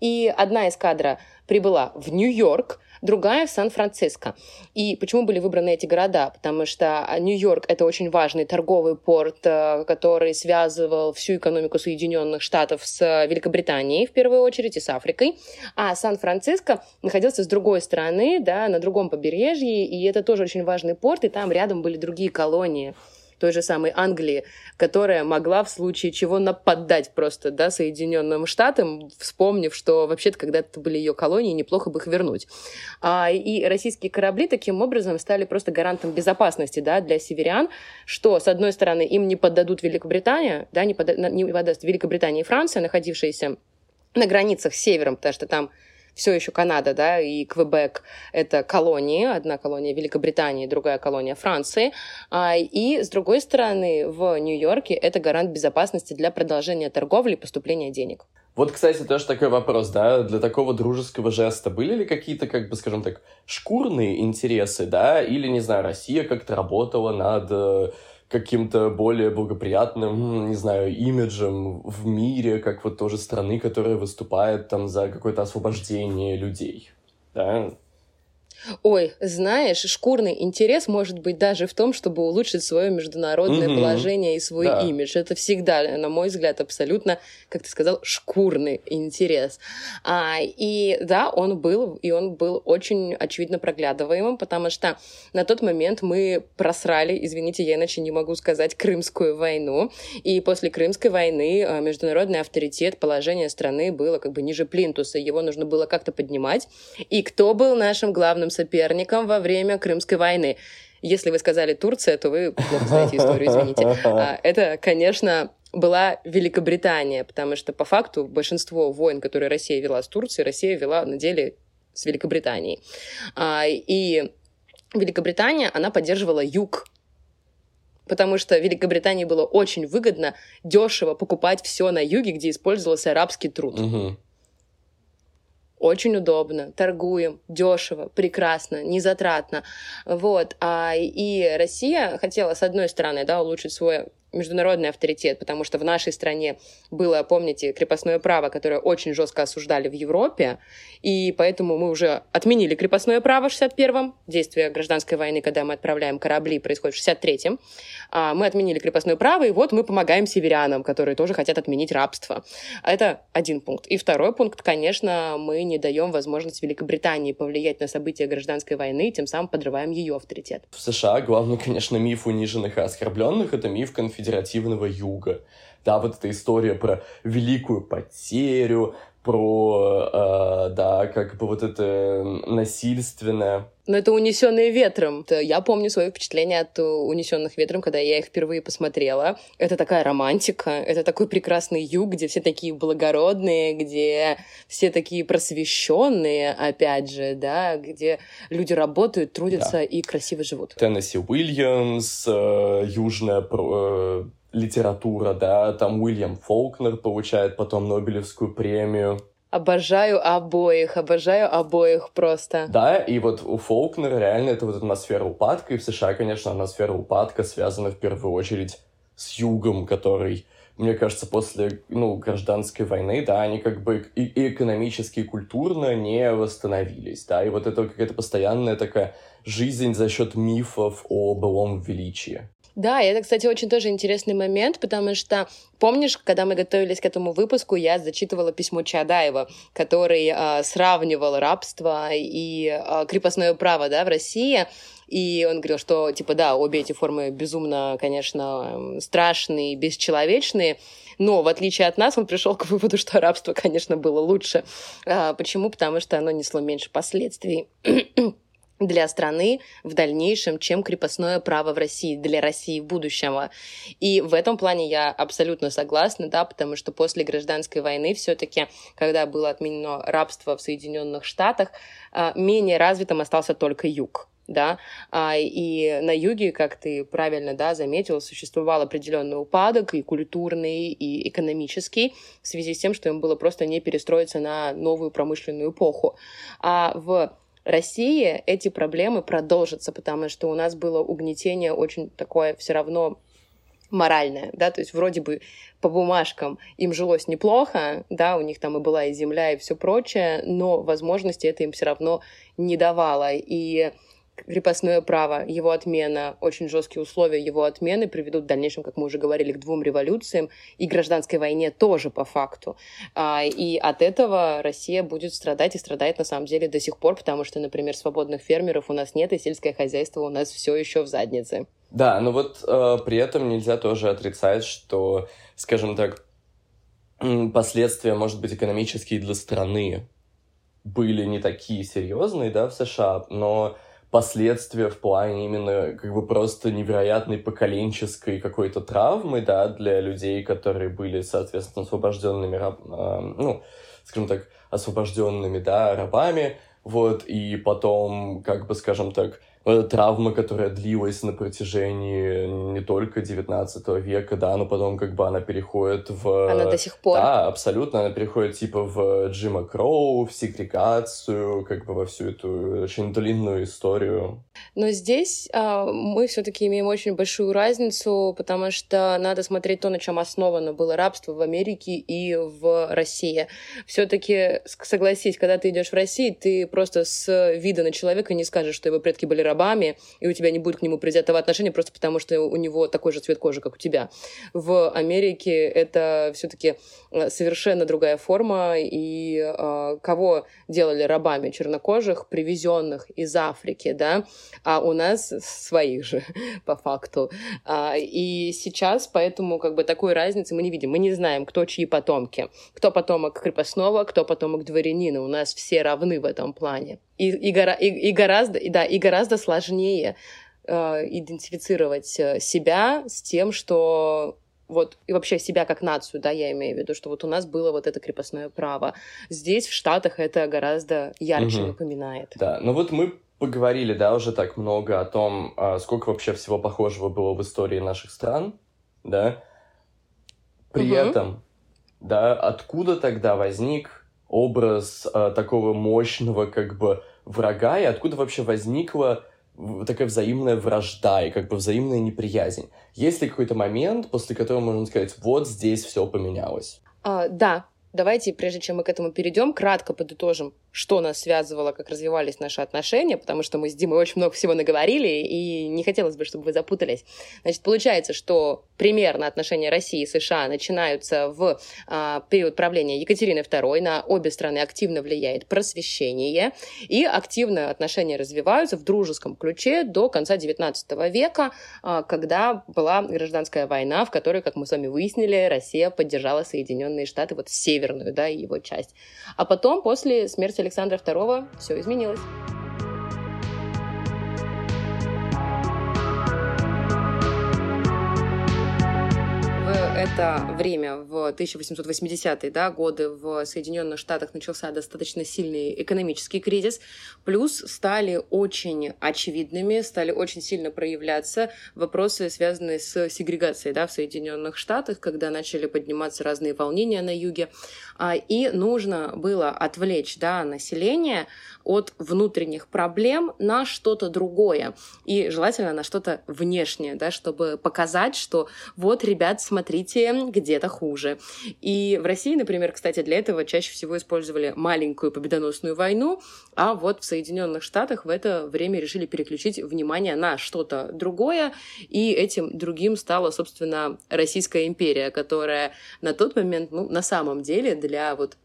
И одна эскадра прибыла в Нью-Йорк, другая в Сан-Франциско. И почему были выбраны эти города? Потому что Нью-Йорк — это очень важный торговый порт, который связывал всю экономику Соединенных Штатов с Великобританией, в первую очередь, и с Африкой. А Сан-Франциско находился с другой стороны, да, на другом побережье, и это тоже очень важный порт, и там рядом были другие колонии той же самой Англии, которая могла в случае чего нападать просто, да, Соединенным Штатам, вспомнив, что вообще-то когда-то были ее колонии, неплохо бы их вернуть. И российские корабли таким образом стали просто гарантом безопасности, да, для северян, что, с одной стороны, им не поддадут Великобритания, да, не поддаст Великобритания и Франция, находившиеся на границах с севером, потому что там все еще Канада, да, и Квебек — это колонии. Одна колония Великобритании, другая колония Франции. И, с другой стороны, в Нью-Йорке это гарант безопасности для продолжения торговли и поступления денег. Вот, кстати, тоже такой вопрос, да, для такого дружеского жеста были ли какие-то, как бы, скажем так, шкурные интересы, да, или, не знаю, Россия как-то работала над каким-то более благоприятным, не знаю, имиджем в мире, как вот тоже страны, которая выступает там за какое-то освобождение людей, да? Ой, знаешь, шкурный интерес может быть даже в том, чтобы улучшить свое международное положение и свой имидж. Это всегда, на мой взгляд, абсолютно, как ты сказал, шкурный интерес. И да, он был очень очевидно проглядываемым, потому что на тот момент мы просрали, извините, я иначе не могу сказать, Крымскую войну. И после Крымской войны международный авторитет, положение страны было как бы ниже плинтуса, его нужно было как-то поднимать. И кто был нашим главным соперником во время Крымской войны? Если вы сказали Турция, то вы плохо знаете историю, извините. Это, конечно, была Великобритания, потому что по факту большинство войн, которые Россия вела с Турцией, Россия вела на деле с Великобританией. И Великобритания, она поддерживала юг, потому что Великобритании было очень выгодно дешево покупать все на юге, где использовался арабский труд. Очень удобно, торгуем, дешево, прекрасно, незатратно. Вот. И Россия хотела, с одной стороны, да, улучшить свой международный авторитет, потому что в нашей стране было, помните, крепостное право, которое очень жестко осуждали в Европе, и поэтому мы уже отменили крепостное право в 61-м, действие гражданской войны, когда мы отправляем корабли, происходит в 63-м. Мы отменили крепостное право, и вот мы помогаем северянам, которые тоже хотят отменить рабство. Это один пункт. И второй пункт, конечно, мы не даем возможность Великобритании повлиять на события гражданской войны, тем самым подрываем ее авторитет. В США главный, конечно, миф униженных и оскорбленных — это миф конфедеративного юга. Да, вот эта история про великую потерю, про, да, как бы вот это насильственное. Но это «Унесённые ветром». Я помню свое впечатление от «Унесённых ветром», когда я их впервые посмотрела. Это такая романтика, это такой прекрасный юг, где все такие благородные, где все такие просвещенные, опять же, да, где люди работают, трудятся и красиво живут. Теннесси Уильямс, южная литература, да, там Уильям Фолкнер получает потом Нобелевскую премию. Обожаю обоих просто. Да, и вот у Фолкнера реально это вот атмосфера упадка, и в США, конечно, атмосфера упадка связана в первую очередь с югом, который, мне кажется, после, ну, гражданской войны, да, они как бы и экономически, и культурно не восстановились, да, и вот это какая-то постоянная такая жизнь за счет мифов о былом величии. Да, это, кстати, очень тоже интересный момент, потому что, помнишь, когда мы готовились к этому выпуску, я зачитывала письмо Чаадаева, который сравнивал рабство и крепостное право, да, в России, и он говорил, что, типа, да, обе эти формы безумно, конечно, страшные, бесчеловечные, но, в отличие от нас, он пришел к выводу, что рабство, конечно, было лучше. Почему? Потому что оно несло меньше последствий для страны в дальнейшем, чем крепостное право в России, для России будущего. И в этом плане я абсолютно согласна, да, потому что после гражданской войны все-таки, когда было отменено рабство в Соединенных Штатах, менее развитым остался только юг. да, и на юге, как ты правильно, да, заметил, существовал определенный упадок и культурный, и экономический, в связи с тем, что им было просто не перестроиться на новую промышленную эпоху. А в России эти проблемы продолжатся, потому что у нас было угнетение очень такое все равно моральное, да, то есть вроде бы по бумажкам им жилось неплохо, да, у них там и была и земля, и все прочее, но возможности это им все равно не давало, и крепостное право, его отмена, очень жесткие условия его отмены приведут в дальнейшем, как мы уже говорили, к 2 революциям и гражданской войне тоже по факту. И от этого Россия будет страдать и страдает на самом деле до сих пор, потому что, например, свободных фермеров у нас нет, и сельское хозяйство у нас все еще в заднице. Да, но вот при этом нельзя тоже отрицать, что, скажем так, последствия, может быть, экономические для страны были не такие серьезные, да, в США, но последствия в плане именно как бы просто невероятной поколенческой какой-то травмы, да, для людей, которые были, соответственно, освобожденными, освобожденными, да, рабами, вот, и потом, как бы, скажем так, травма, которая длилась на протяжении не только 19 века, да, но потом, как бы, она переходит в... Она до сих пор. Да, абсолютно, она переходит, типа, в Джима Кроу, в сегрегацию, как бы, во всю эту очень длинную историю. Но здесь мы все-таки имеем очень большую разницу, потому что надо смотреть то, на чем основано было рабство в Америке и в России. Все-таки, согласись, когда ты идешь в Россию, ты просто с вида на человека не скажешь, что его предки были рабами, и у тебя не будет к нему предвзятого отношения просто потому, что у него такой же цвет кожи, как у тебя. В Америке это все-таки совершенно другая форма, и кого делали рабами? Чернокожих, привезенных из Африки, да, а у нас своих же, по факту. И сейчас, поэтому, как бы, такой разницы мы не видим. Мы не знаем, кто чьи потомки. Кто потомок крепостного, кто потомок дворянина. У нас все равны в этом плане. И гораздо сложнее идентифицировать себя с тем, что вот, и вообще себя как нацию, да, я имею в виду, что вот у нас было вот это крепостное право. Здесь, в Штатах, это гораздо ярче напоминает. Да, ну вот мы поговорили, да, уже так много о том, сколько вообще всего похожего было в истории наших стран, да. При этом, да, откуда тогда возник образ такого мощного, как бы, врага, и откуда вообще возникла такая взаимная вражда и, как бы, взаимная неприязнь? Есть ли какой-то момент, после которого можно сказать, вот здесь все поменялось? Да. Давайте, прежде чем мы к этому перейдем, кратко подытожим, что нас связывало, как развивались наши отношения, потому что мы с Димой очень много всего наговорили, и не хотелось бы, чтобы вы запутались. Значит, получается, что примерно отношения России и США начинаются в период правления Екатерины II. На обе страны активно влияет просвещение, и активно отношения развиваются в дружеском ключе до конца XIX века, когда была гражданская война, в которой, как мы с вами выяснили, Россия поддержала Соединенные Штаты, вот север, да, и его часть. А потом, после смерти Александра II, все изменилось. Это время, в 1880-е, да, годы, в Соединенных Штатах начался достаточно сильный экономический кризис, плюс стали очень очевидными, стали очень сильно проявляться вопросы, связанные с сегрегацией, да, в Соединенных Штатах, когда начали подниматься разные волнения на юге, и нужно было отвлечь, да, население от внутренних проблем на что-то другое, и желательно на что-то внешнее, да, чтобы показать, что вот, ребят, смотрите, где-то хуже. И в России, например, кстати, для этого чаще всего использовали маленькую победоносную войну, а вот в Соединенных Штатах в это время решили переключить внимание на что-то другое, и этим другим стала, собственно, Российская империя, которая на тот момент, ну, на самом деле, для вот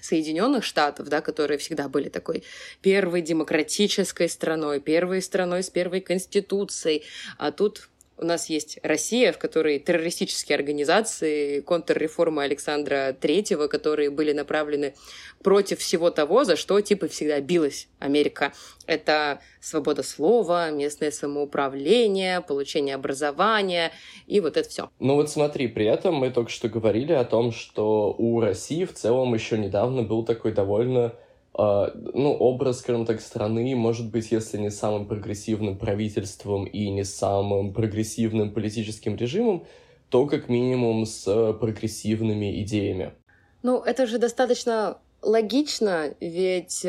Соединенных Штатов, да, которые всегда были такой первой демократической страной, первой страной с первой конституцией, а тут у нас есть Россия, в которой террористические организации, контрреформы Александра III, которые были направлены против всего того, за что, типа, всегда билась Америка. Это свобода слова, местное самоуправление, получение образования и вот это все. Ну вот смотри, при этом мы только что говорили о том, что у России в целом еще недавно был такой довольно образ, скажем так, страны, может быть, если не самым прогрессивным правительством и не самым прогрессивным политическим режимом, то как минимум с прогрессивными идеями. Ну, это же достаточно логично, ведь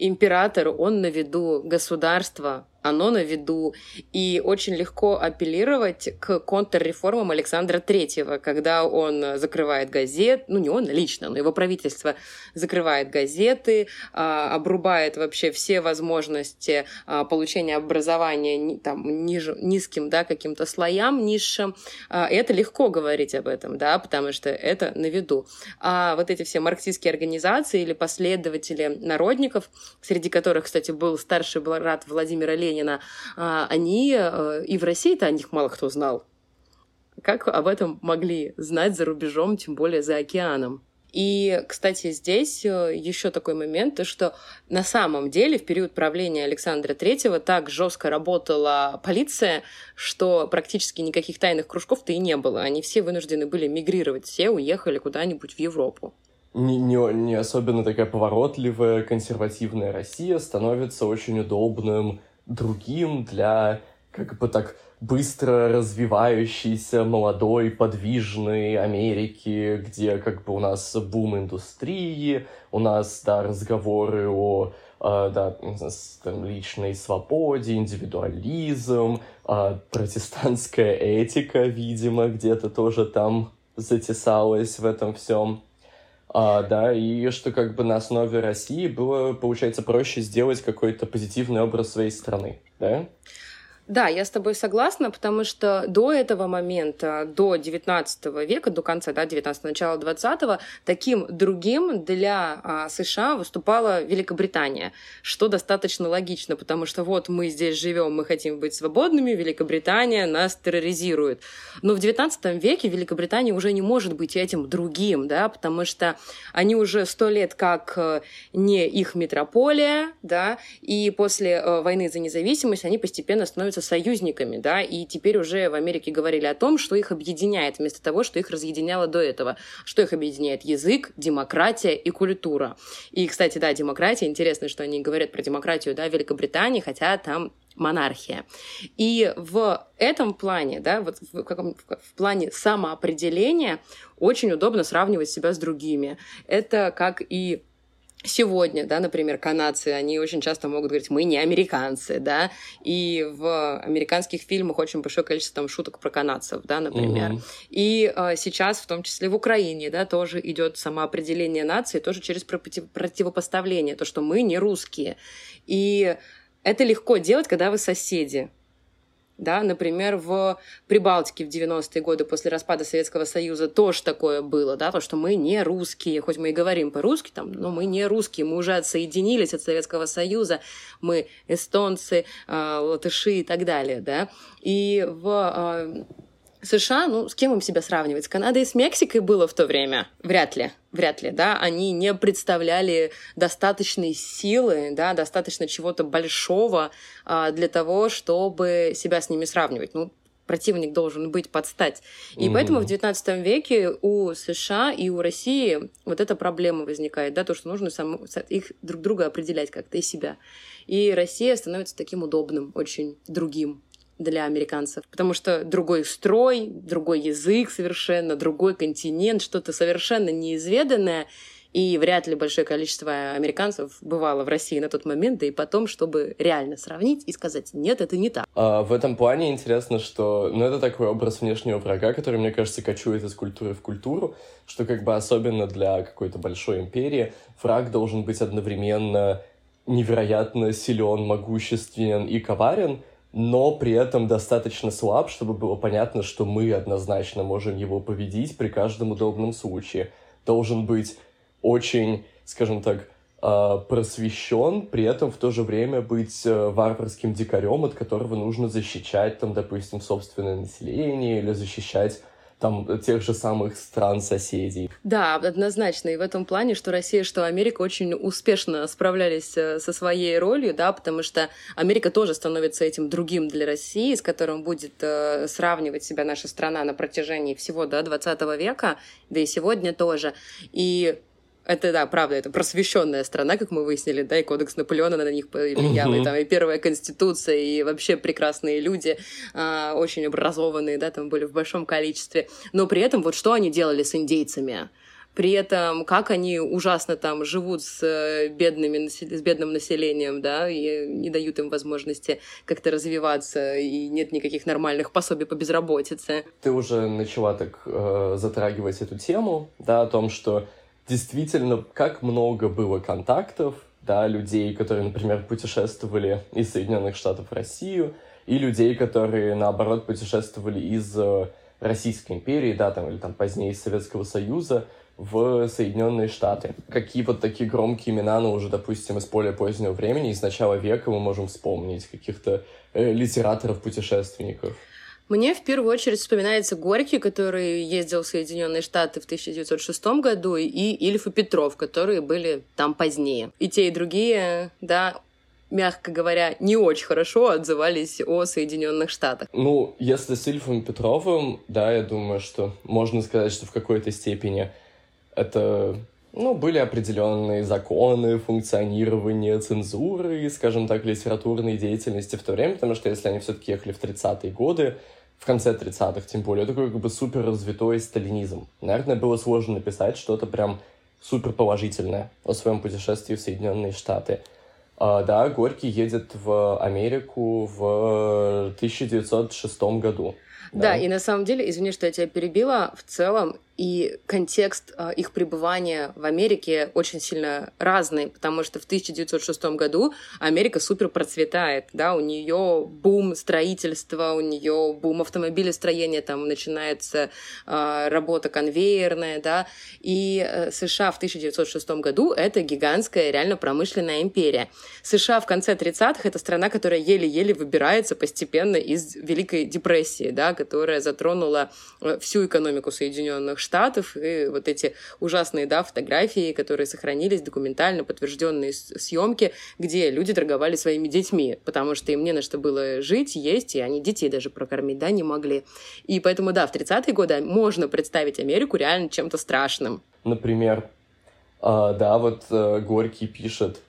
император, он на виду, государство, оно на виду, и очень легко апеллировать к контрреформам Александра III, когда он закрывает газеты, ну не он лично, но его правительство закрывает газеты, обрубает вообще все возможности получения образования там, низким, да, каким-то слоям, низшим. И это легко говорить об этом, да, потому что это на виду. А вот эти все марксистские организации или последователи народников, среди которых, кстати, был старший брат Владимира Ленина, они и в России-то о них мало кто знал. Как об этом могли знать за рубежом, тем более за океаном? И, кстати, здесь еще такой момент, что на самом деле в период правления Александра III так жестко работала полиция, что практически никаких тайных кружков-то и не было. Они все вынуждены были мигрировать, все уехали куда-нибудь в Европу. Не особенно такая поворотливая консервативная Россия становится очень удобным другим для, как бы так, быстро развивающейся молодой подвижной Америки, где как бы у нас бум индустрии, у нас, да, разговоры о личной свободе, индивидуализм, протестантская этика, видимо, где-то тоже там затесалась в этом всем. И что как бы на основе России было, получается, проще сделать какой-то позитивный образ своей страны, да? Да, я с тобой согласна, потому что до этого момента, до 19 века, до конца, да, 19-го, начала 20-го, таким другим для США выступала Великобритания, что достаточно логично, потому что вот мы здесь живем, мы хотим быть свободными, Великобритания нас терроризирует. Но в 19 веке Великобритания уже не может быть этим другим, да, потому что они уже 100 лет как не их метрополия, да, и после войны за независимость они постепенно становятся союзниками, да, и теперь уже в Америке говорили о том, что их объединяет, вместо того, что их разъединяло до этого. Что их объединяет? Язык, демократия и культура. И, кстати, да, демократия. Интересно, что они говорят про демократию, да, в Великобритании, хотя там монархия. И в этом плане, да, вот в плане самоопределения очень удобно сравнивать себя с другими. Это как и сегодня, да, например, канадцы, они очень часто могут говорить, мы не американцы, да, и в американских фильмах очень большое количество там шуток про канадцев, да, например. Угу. И сейчас, в том числе в Украине, да, тоже идет самоопределение нации, тоже через противопоставление, то, что мы не русские. И это легко делать, когда вы соседи. Да, например, в Прибалтике в 90-е годы после распада Советского Союза тоже такое было, да, то, что мы не русские, хоть мы и говорим по-русски, там, но мы не русские, мы уже отсоединились от Советского Союза, мы эстонцы, латыши и так далее, да, и в США, ну, с кем им себя сравнивать? С Канадой и с Мексикой было в то время? Вряд ли, да, они не представляли достаточной силы, да, достаточно чего-то большого для того, чтобы себя с ними сравнивать. Ну, противник должен быть под стать. И поэтому в 19 веке у США и у России вот эта проблема возникает, да, то, что нужно их друг друга определять как-то и себя. И Россия становится таким удобным, очень другим для американцев, потому что другой строй, другой язык совершенно, другой континент, что-то совершенно неизведанное, и вряд ли большое количество американцев бывало в России на тот момент, да и потом, чтобы реально сравнить и сказать, нет, это не так. В этом плане интересно, что, ну, это такой образ внешнего врага, который, мне кажется, кочует из культуры в культуру, что как бы особенно для какой-то большой империи враг должен быть одновременно невероятно силен, могуществен и коварен, но при этом достаточно слаб, чтобы было понятно, что мы однозначно можем его победить при каждом удобном случае. Должен быть очень, скажем так, просвещен, при этом в то же время быть варварским дикарем, от которого нужно защищать, там, допустим, собственное население или защищать там тех же самых стран-соседей. Да, однозначно. И в этом плане, что Россия, что Америка очень успешно справлялись со своей ролью, да, потому что Америка тоже становится этим другим для России, с которым будет сравнивать себя наша страна на протяжении всего, да, 20 века, да и сегодня тоже. И Это, да, правда, это просвещенная страна, как мы выяснили, да, и Кодекс Наполеона на них повлиял, и там и Первая Конституция, и вообще прекрасные люди, очень образованные, да, там были в большом количестве. Но при этом вот что они делали с индейцами? При этом, как они ужасно там живут с бедным населением, да, и не дают им возможности как-то развиваться, и нет никаких нормальных пособий по безработице. Ты уже начала так затрагивать эту тему, да, о том, что действительно, как много было контактов, да, людей, которые, например, путешествовали из Соединенных Штатов в Россию, и людей, которые, наоборот, путешествовали из Российской империи, да, там, или там позднее из Советского Союза, в Соединенные Штаты. Какие вот такие громкие имена, ну, уже, допустим, из более позднего времени, из начала века мы можем вспомнить каких-то литераторов-путешественников? Мне в первую очередь вспоминается Горький, который ездил в Соединенные Штаты в 1906 году, и Ильф и Петров, которые были там позднее. И те, и другие, да, мягко говоря, не очень хорошо отзывались о Соединенных Штатах. Ну, если с Ильфом и Петровым, да, я думаю, что можно сказать, что в какой-то степени это, ну, были определенные законы, функционирование цензуры, скажем так, литературной деятельности в то время, потому что если они все-таки ехали в 30-е годы, в конце 30-х тем более, такой как бы супер развитой сталинизм. Наверное, было сложно написать что-то прям супер положительное о своем путешествии в Соединенные Штаты. Да, Горький едет в Америку в 1906 году. Да, и на самом деле, извини, что я тебя перебила, в целом и контекст их пребывания в Америке очень сильно разный, потому что в 1906 году Америка супер процветает, да, у нее бум строительства, у нее бум автомобилестроения, там начинается работа конвейерная, да, и США в 1906 году это гигантская реально промышленная империя. США в конце 30-х это страна, которая еле-еле выбирается постепенно из Великой депрессии, да, которая затронула всю экономику Соединенных Штатов, и вот эти ужасные, да, фотографии, которые сохранились, документально подтвержденные съемки, где люди торговали своими детьми, потому что им не на что было жить, есть, и они детей даже прокормить, да, не могли. И поэтому, да, в 30-е годы можно представить Америку реально чем-то страшным. Например, да, вот Горький пишет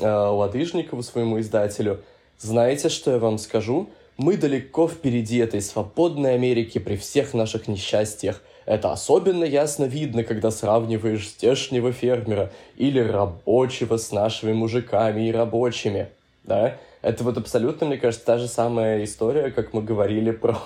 Ладыжникову, своему издателю: «Знаете, что я вам скажу? Мы далеко впереди этой свободной Америки при всех наших несчастьях. Это особенно ясно видно, когда сравниваешь здешнего фермера или рабочего с нашими мужиками и рабочими». Да? Это вот абсолютно, мне кажется, та же самая история, как мы говорили про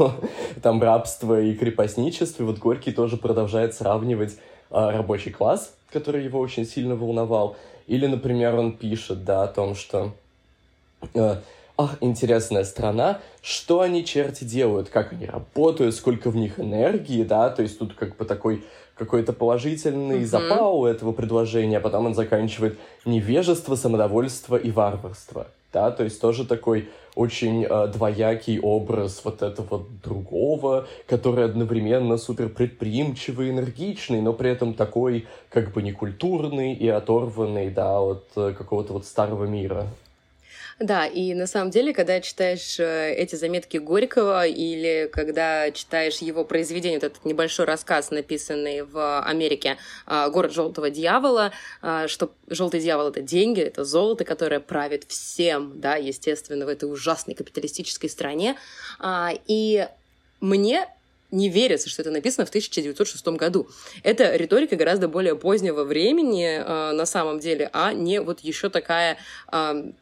там, рабство и крепостничество. И вот Горький тоже продолжает сравнивать рабочий класс, который его очень сильно волновал. Или, например, он пишет, да, о том, что... Ах, интересная страна, что они, черти, делают, как они работают, сколько в них энергии, да, то есть тут как бы такой какой-то положительный запал у этого предложения, а потом он заканчивает: невежество, самодовольство и варварство, да, то есть тоже такой очень двоякий образ вот этого другого, который одновременно супер предприимчивый, энергичный, но при этом такой как бы некультурный и оторванный, да, от какого-то вот старого мира. Да, и на самом деле, когда читаешь эти заметки Горького или когда читаешь его произведение, вот этот небольшой рассказ, написанный в Америке «Город желтого дьявола», что желтый дьявол — это деньги, это золото, которое правит всем, да, естественно, в этой ужасной капиталистической стране. И мне не верится, что это написано в 1906 году. Это риторика гораздо более позднего времени на самом деле, а не вот еще такая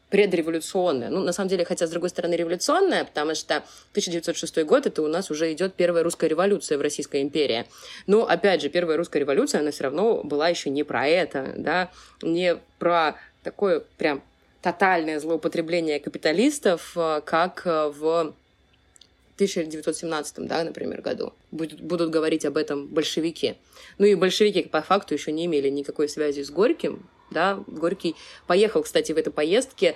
предреволюционная. Ну, на самом деле, хотя, с другой стороны, революционная, потому что 1906 год — это у нас уже идет Первая русская революция в Российской империи. Но, опять же, Первая русская революция, она все равно была еще не про это, да, не про такое прям тотальное злоупотребление капиталистов, как в 1917, да, например, году. Будут говорить об этом большевики. Ну и большевики, по факту, еще не имели никакой связи с Горьким. Да, Горький поехал, кстати, в этой поездке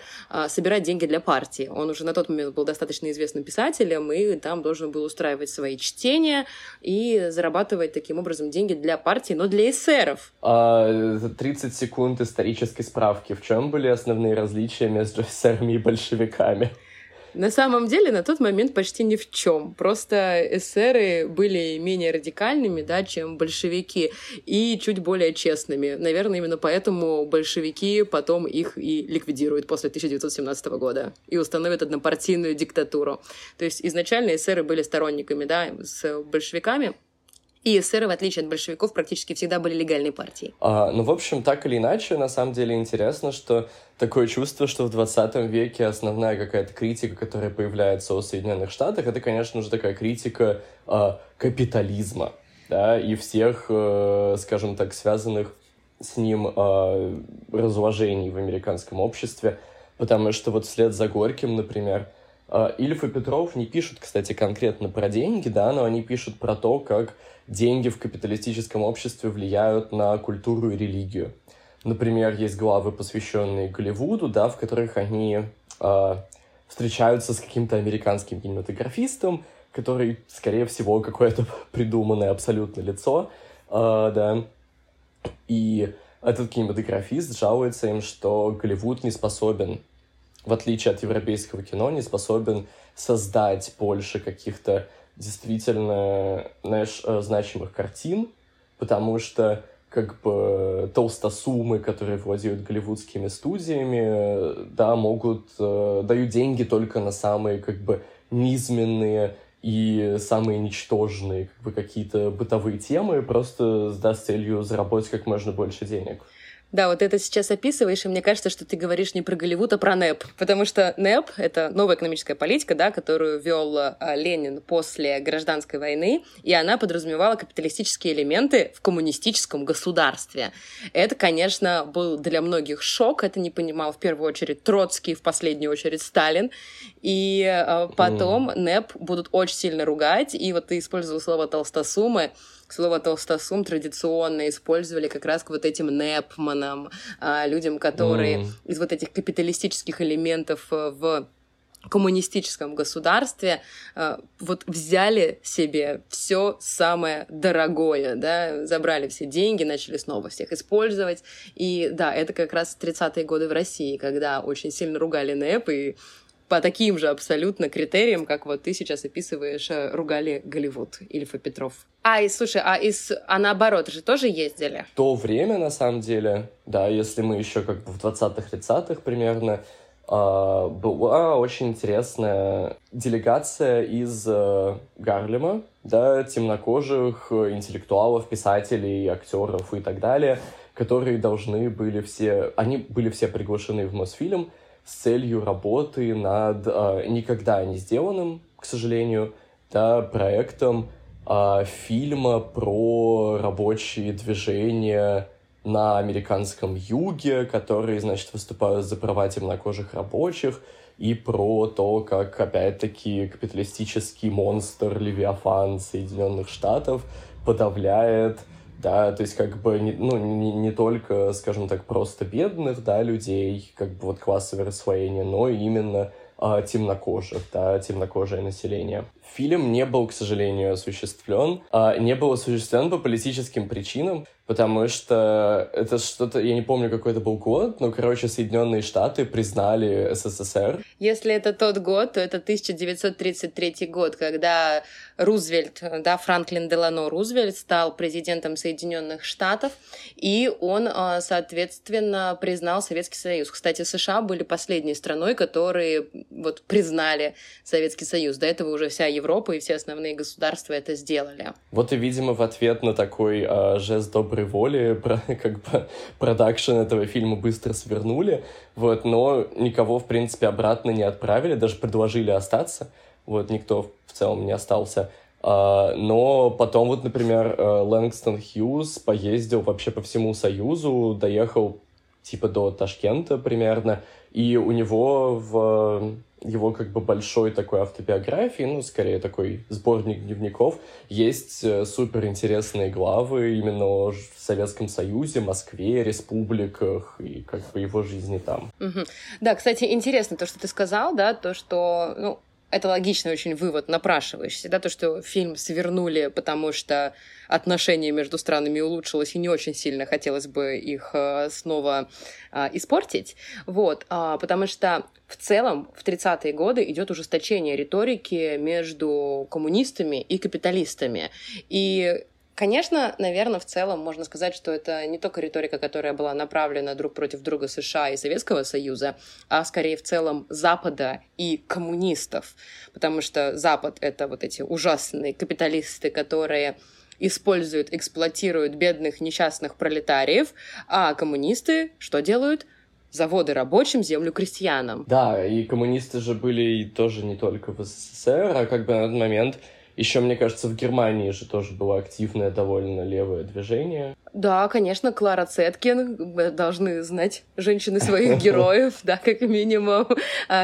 собирать деньги для партии. Он уже на тот момент был достаточно известным писателем, и там должен был устраивать свои чтения и зарабатывать таким образом деньги для партии, но для эсеров. 30 секунд исторической справки. В чем были основные различия между эсерами и большевиками? На самом деле, на тот момент почти ни в чем. Просто эсеры были менее радикальными, да, чем большевики, и чуть более честными. Наверное, именно поэтому большевики потом их и ликвидируют после 1917 года и установят однопартийную диктатуру. То есть изначально эсеры были сторонниками, да, с большевиками. И эсеры, в отличие от большевиков, практически всегда были легальной партией. В общем, так или иначе, на самом деле интересно, что такое чувство, что в 20 веке основная какая-то критика, которая появляется о Соединенных Штатах, это, конечно, уже такая критика капитализма, да, и всех, скажем так, связанных с ним разложений в американском обществе. Потому что вот вслед за Горьким, например, Ильф и Петров не пишут, кстати, конкретно про деньги, да, но они пишут про то, как деньги в капиталистическом обществе влияют на культуру и религию. Например, есть главы, посвященные Голливуду, да, в которых они встречаются с каким-то американским кинематографистом, который, скорее всего, какое-то придуманное абсолютно лицо, да. И этот кинематографист жалуется им, что Голливуд не способен, в отличие от европейского кино, не способен создать больше каких-то действительно, знаешь, значимых картин, потому что как бы толстосумы, которые владеют голливудскими студиями, да, могут, дают деньги только на самые как бы низменные и самые ничтожные как бы какие-то бытовые темы, просто да, с целью заработать как можно больше денег. Да, вот это сейчас описываешь, и мне кажется, что ты говоришь не про Голливуд, а про НЭП. Потому что НЭП — это новая экономическая политика, да, которую вел Ленин после Гражданской войны, и она подразумевала капиталистические элементы в коммунистическом государстве. Это, конечно, был для многих шок, это не понимал в первую очередь Троцкий, в последнюю очередь Сталин. И потом НЭП будут очень сильно ругать, и вот ты использовал слово «толстосумы». Слово «толстосум» традиционно использовали как раз к вот этим нэпманам, людям, которые из вот этих капиталистических элементов в коммунистическом государстве вот взяли себе все самое дорогое, да, забрали все деньги, начали снова всех использовать. И да, это как раз 30-е годы в России, когда очень сильно ругали НЭП и по таким же абсолютно критериям, как вот ты сейчас описываешь, ругали Голливуд, Ильф и Петров. А наоборот же тоже ездили? В то время, на самом деле, да, если мы еще как бы в 20-30-х примерно, была очень интересная делегация из Гарлема, да, темнокожих интеллектуалов, писателей, актеров и так далее, которые были все приглашены в Мосфильм, с целью работы над никогда не сделанным, к сожалению, да, проектом фильма про рабочие движения на американском юге, которые, значит, выступают за права темнокожих рабочих, и про то, как, опять-таки, капиталистический монстр Левиафан Соединенных Штатов подавляет, да, то есть как бы не только, скажем так, просто бедных, да, людей, как бы вот классовое расслоение, но и именно темнокожих, да, темнокожее население. Фильм не был, к сожалению, осуществлен. Не был осуществлен по политическим причинам, потому что это что-то, я не помню, какой это был год, но, короче, Соединенные Штаты признали СССР. Если это тот год, то это 1933 год, когда Рузвельт, да, Франклин Делано Рузвельт стал президентом Соединенных Штатов, и он, соответственно, признал Советский Союз. Кстати, США были последней страной, которые вот признали Советский Союз. До этого уже вся Европа и все основные государства это сделали. Вот и, видимо, в ответ на такой жест доброй воли как бы продакшн этого фильма быстро свернули, вот, но никого, в принципе, обратно не отправили, даже предложили остаться, вот, никто в целом не остался. Но потом, вот, например, Лэнгстон Хьюз поездил вообще по всему Союзу, доехал типа до Ташкента примерно, и у него в его как бы большой такой автобиографии, ну, скорее такой сборник дневников, есть суперинтересные главы именно в Советском Союзе, Москве, республиках и как бы его жизни там. Да, кстати, интересно то, что ты сказал, да, то, что, ну, Это логичный очень вывод, напрашивающийся, да, то, что фильм свернули, потому что отношение между странами улучшилось, и не очень сильно хотелось бы их снова испортить, вот, потому что в целом в 30-е годы идет ужесточение риторики между коммунистами и капиталистами, и конечно, наверное, в целом можно сказать, что это не только риторика, которая была направлена друг против друга США и Советского Союза, а скорее в целом Запада и коммунистов, потому что Запад — это вот эти ужасные капиталисты, которые используют, эксплуатируют бедных несчастных пролетариев, а коммунисты что делают? Заводы рабочим, землю крестьянам. Да, и коммунисты же были и тоже не только в СССР, а как бы на этот момент... Еще, мне кажется, в Германии же тоже было активное довольно левое движение. Да, конечно, Клара Цеткин, должны знать женщины своих героев, да, как минимум,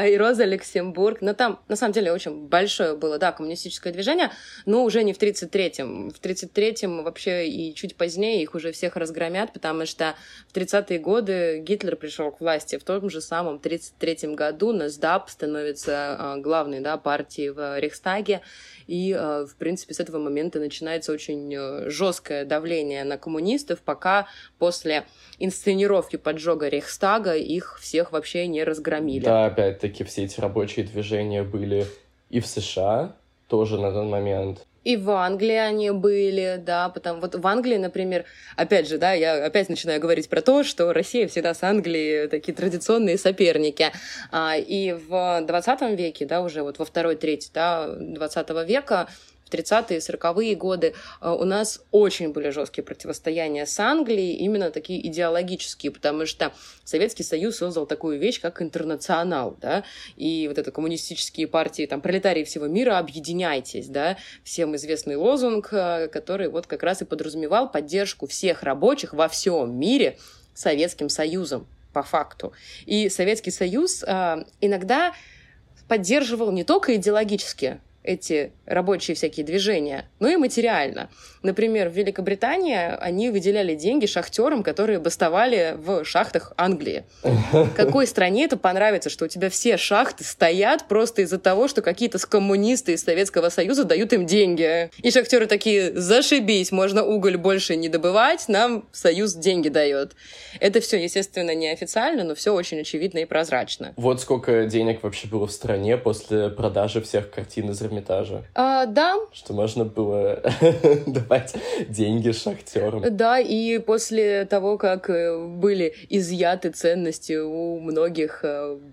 и Роза Люксембург. Но там, на самом деле, очень большое было, да, коммунистическое движение, но уже не в 1933-м. В 1933-м вообще и чуть позднее их уже всех разгромят, потому что в 30-е годы Гитлер пришел к власти. В том же самом 1933 году НСДАП становится главной, да, партией в Рейхстаге, и, в принципе, с этого момента начинается очень жесткое давление на коммунистов, пока после инсценировки поджога Рейхстага их всех вообще не разгромили. Да, опять-таки, все эти рабочие движения были и в США тоже на тот момент. И в Англии они были, да, потому вот в Англии, например, опять же, да, я опять начинаю говорить про то, что Россия всегда с Англией такие традиционные соперники, и в 20 веке, да, уже вот во второй трети, да, 20 века, 30-е, 40-е годы у нас очень были жесткие противостояния с Англией, именно такие идеологические, потому что Советский Союз создал такую вещь, как Интернационал, да, и вот это коммунистические партии, там, пролетарии всего мира, объединяйтесь, да, всем известный лозунг, который вот как раз и подразумевал поддержку всех рабочих во всем мире Советским Союзом, по факту. И Советский Союз иногда поддерживал не только идеологически эти рабочие всякие движения, но и материально. Например, в Великобритании они выделяли деньги шахтерам, которые бастовали в шахтах Англии. Какой стране это понравится, что у тебя все шахты стоят просто из-за того, что какие-то коммунисты из Советского Союза дают им деньги. И шахтеры такие: зашибись, можно уголь больше не добывать, нам Союз деньги дает. Это все, естественно, неофициально, но все очень очевидно и прозрачно. Вот сколько денег вообще было в стране после продажи всех картин из Эрмитажа. Да. Что можно было давать деньги шахтерам. Да, и после того, как были изъяты ценности у многих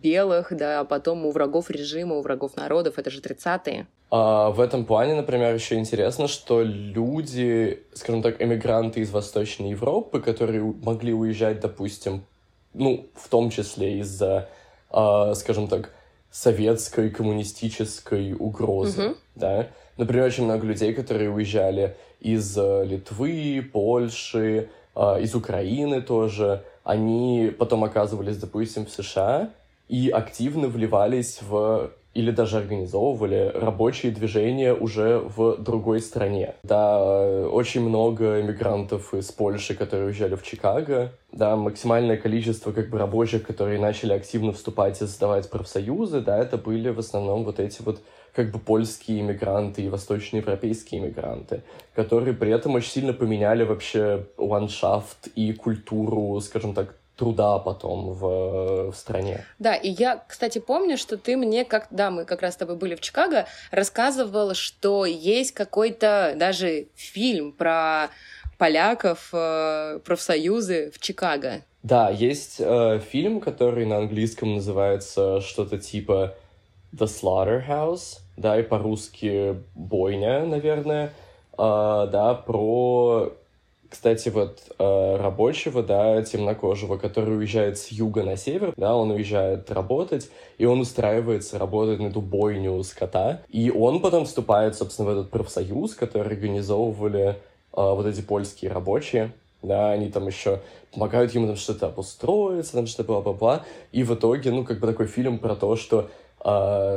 белых, да, а потом у врагов режима, у врагов народов, это же 30-е. В этом плане, например, еще интересно, что люди, скажем так, эмигранты из Восточной Европы, которые могли уезжать, допустим, ну, в том числе из-за, скажем так, советской коммунистической угрозы, да. Например, очень много людей, которые уезжали из Литвы, Польши, из Украины тоже, они потом оказывались, допустим, в США и активно вливались в, или даже организовывали рабочие движения уже в другой стране. Да, очень много эмигрантов из Польши, которые уезжали в Чикаго. Да, максимальное количество как бы рабочих, которые начали активно вступать и создавать профсоюзы, да, это были в основном вот эти вот как бы польские иммигранты и восточноевропейские иммигранты, которые при этом очень сильно поменяли вообще ландшафт и культуру, скажем так, труда потом в стране. Да, и я, кстати, помню, что ты мне, когда мы как раз с тобой были в Чикаго, рассказывала, что есть какой-то даже фильм про поляков, профсоюзы в Чикаго. Да, есть фильм, который на английском называется что-то типа «The Slaughterhouse», да, и по-русски «Бойня», наверное, да, про... Кстати, вот рабочего, да, темнокожего, который уезжает с юга на север, да, он уезжает работать, и он устраивается работать на эту бойню скота, и он потом вступает, собственно, в этот профсоюз, который организовывали вот эти польские рабочие, да, они там еще помогают ему там что-то обустроиться, там что-то бла-бла-бла, и в итоге, ну, как бы такой фильм про то, что,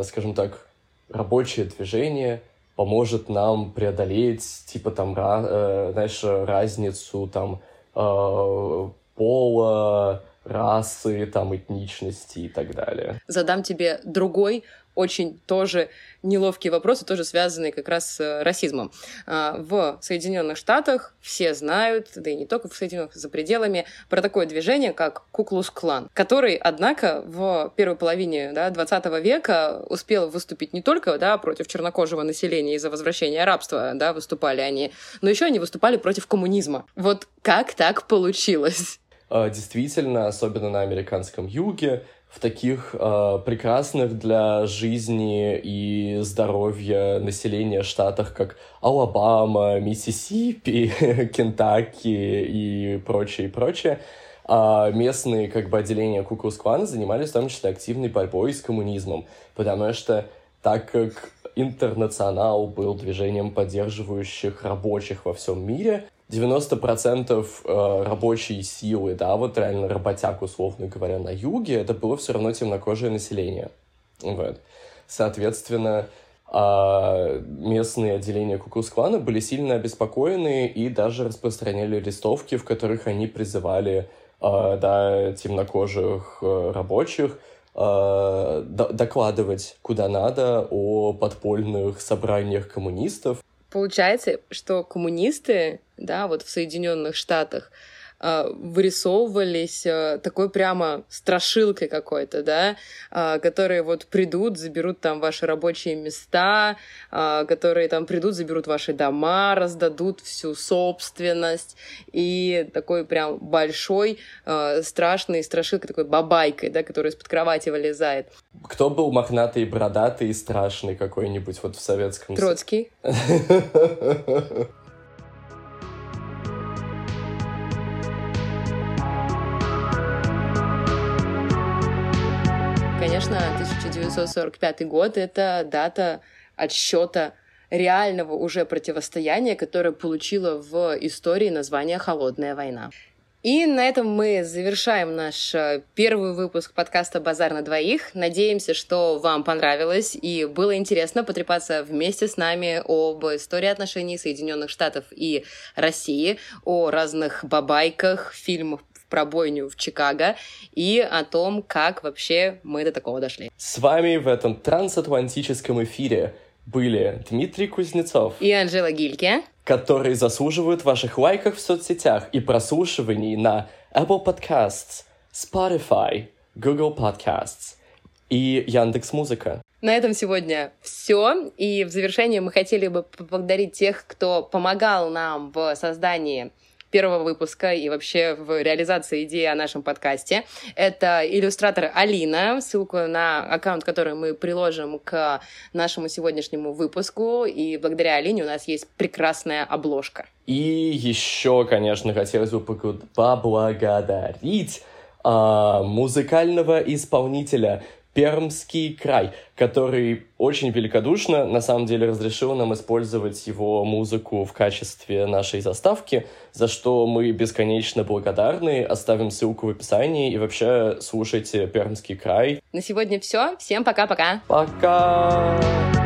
скажем так, рабочее движение поможет нам преодолеть, типа, там, знаешь, разницу, там, пола, расы, там, этничности и так далее. Задам тебе другой очень тоже неловкие вопросы, тоже связанные как раз с расизмом. В Соединенных Штатах все знают, да и не только в Соединенных, за пределами, про такое движение, как Ку-клукс-клан, который, однако, в первой половине 20 века успел выступить не только против чернокожего населения и за возвращение рабства, выступали они, но еще они выступали против коммунизма. Вот как так получилось? Действительно, особенно на американском юге, в таких прекрасных для жизни и здоровья населения штатах, как Алабама, Миссисипи, Кентаки и прочее, местные как бы отделения Ку-клукс-клана занимались в том числе активной борьбой с коммунизмом, потому что так как Интернационал был движением поддерживающих рабочих во всем мире, 90% рабочей силы, реально работяг, условно говоря, на юге, это было все равно темнокожее население. Вот. Соответственно, местные отделения Ку-клукс-клана были сильно обеспокоены и даже распространяли листовки, в которых они призывали темнокожих рабочих докладывать куда надо о подпольных собраниях коммунистов. Получается, что коммунисты, в Соединенных Штатах вырисовывались такой прямо страшилкой какой-то, которые придут, заберут там ваши рабочие места, которые там придут, заберут ваши дома, раздадут всю собственность. И такой прям большой, страшной страшилкой, такой бабайкой, которая из-под кровати вылезает. Кто был мохнатый, бородатый и страшный какой-нибудь в советском... Троцкий. Конечно, 1945 год — это дата отсчета реального уже противостояния, которое получило в истории название «Холодная война». И на этом мы завершаем наш первый выпуск подкаста «Базар на двоих». Надеемся, что вам понравилось и было интересно потрепаться вместе с нами об истории отношений Соединенных Штатов и России, о разных бабайках, фильмах про бойню в Чикаго и о том, как вообще мы до такого дошли. С вами в этом трансатлантическом эфире были Дмитрий Кузнецов и Анжела Гильке, которые заслуживают ваших лайков в соцсетях и прослушиваний на Apple Podcasts, Spotify, Google Podcasts и Яндекс.Музыка. На этом сегодня все. И в завершение мы хотели бы поблагодарить тех, кто помогал нам в создании первого выпуска и вообще в реализации идеи о нашем подкасте. Это иллюстратор Алина, ссылку на аккаунт, который мы приложим к нашему сегодняшнему выпуску. И благодаря Алине у нас есть прекрасная обложка. И еще, конечно, хотелось бы поблагодарить музыкального исполнителя Пермский край, который очень великодушно, на самом деле, разрешил нам использовать его музыку в качестве нашей заставки, за что мы бесконечно благодарны. Оставим ссылку в описании и вообще слушайте Пермский край. На сегодня все. Всем пока-пока. Пока!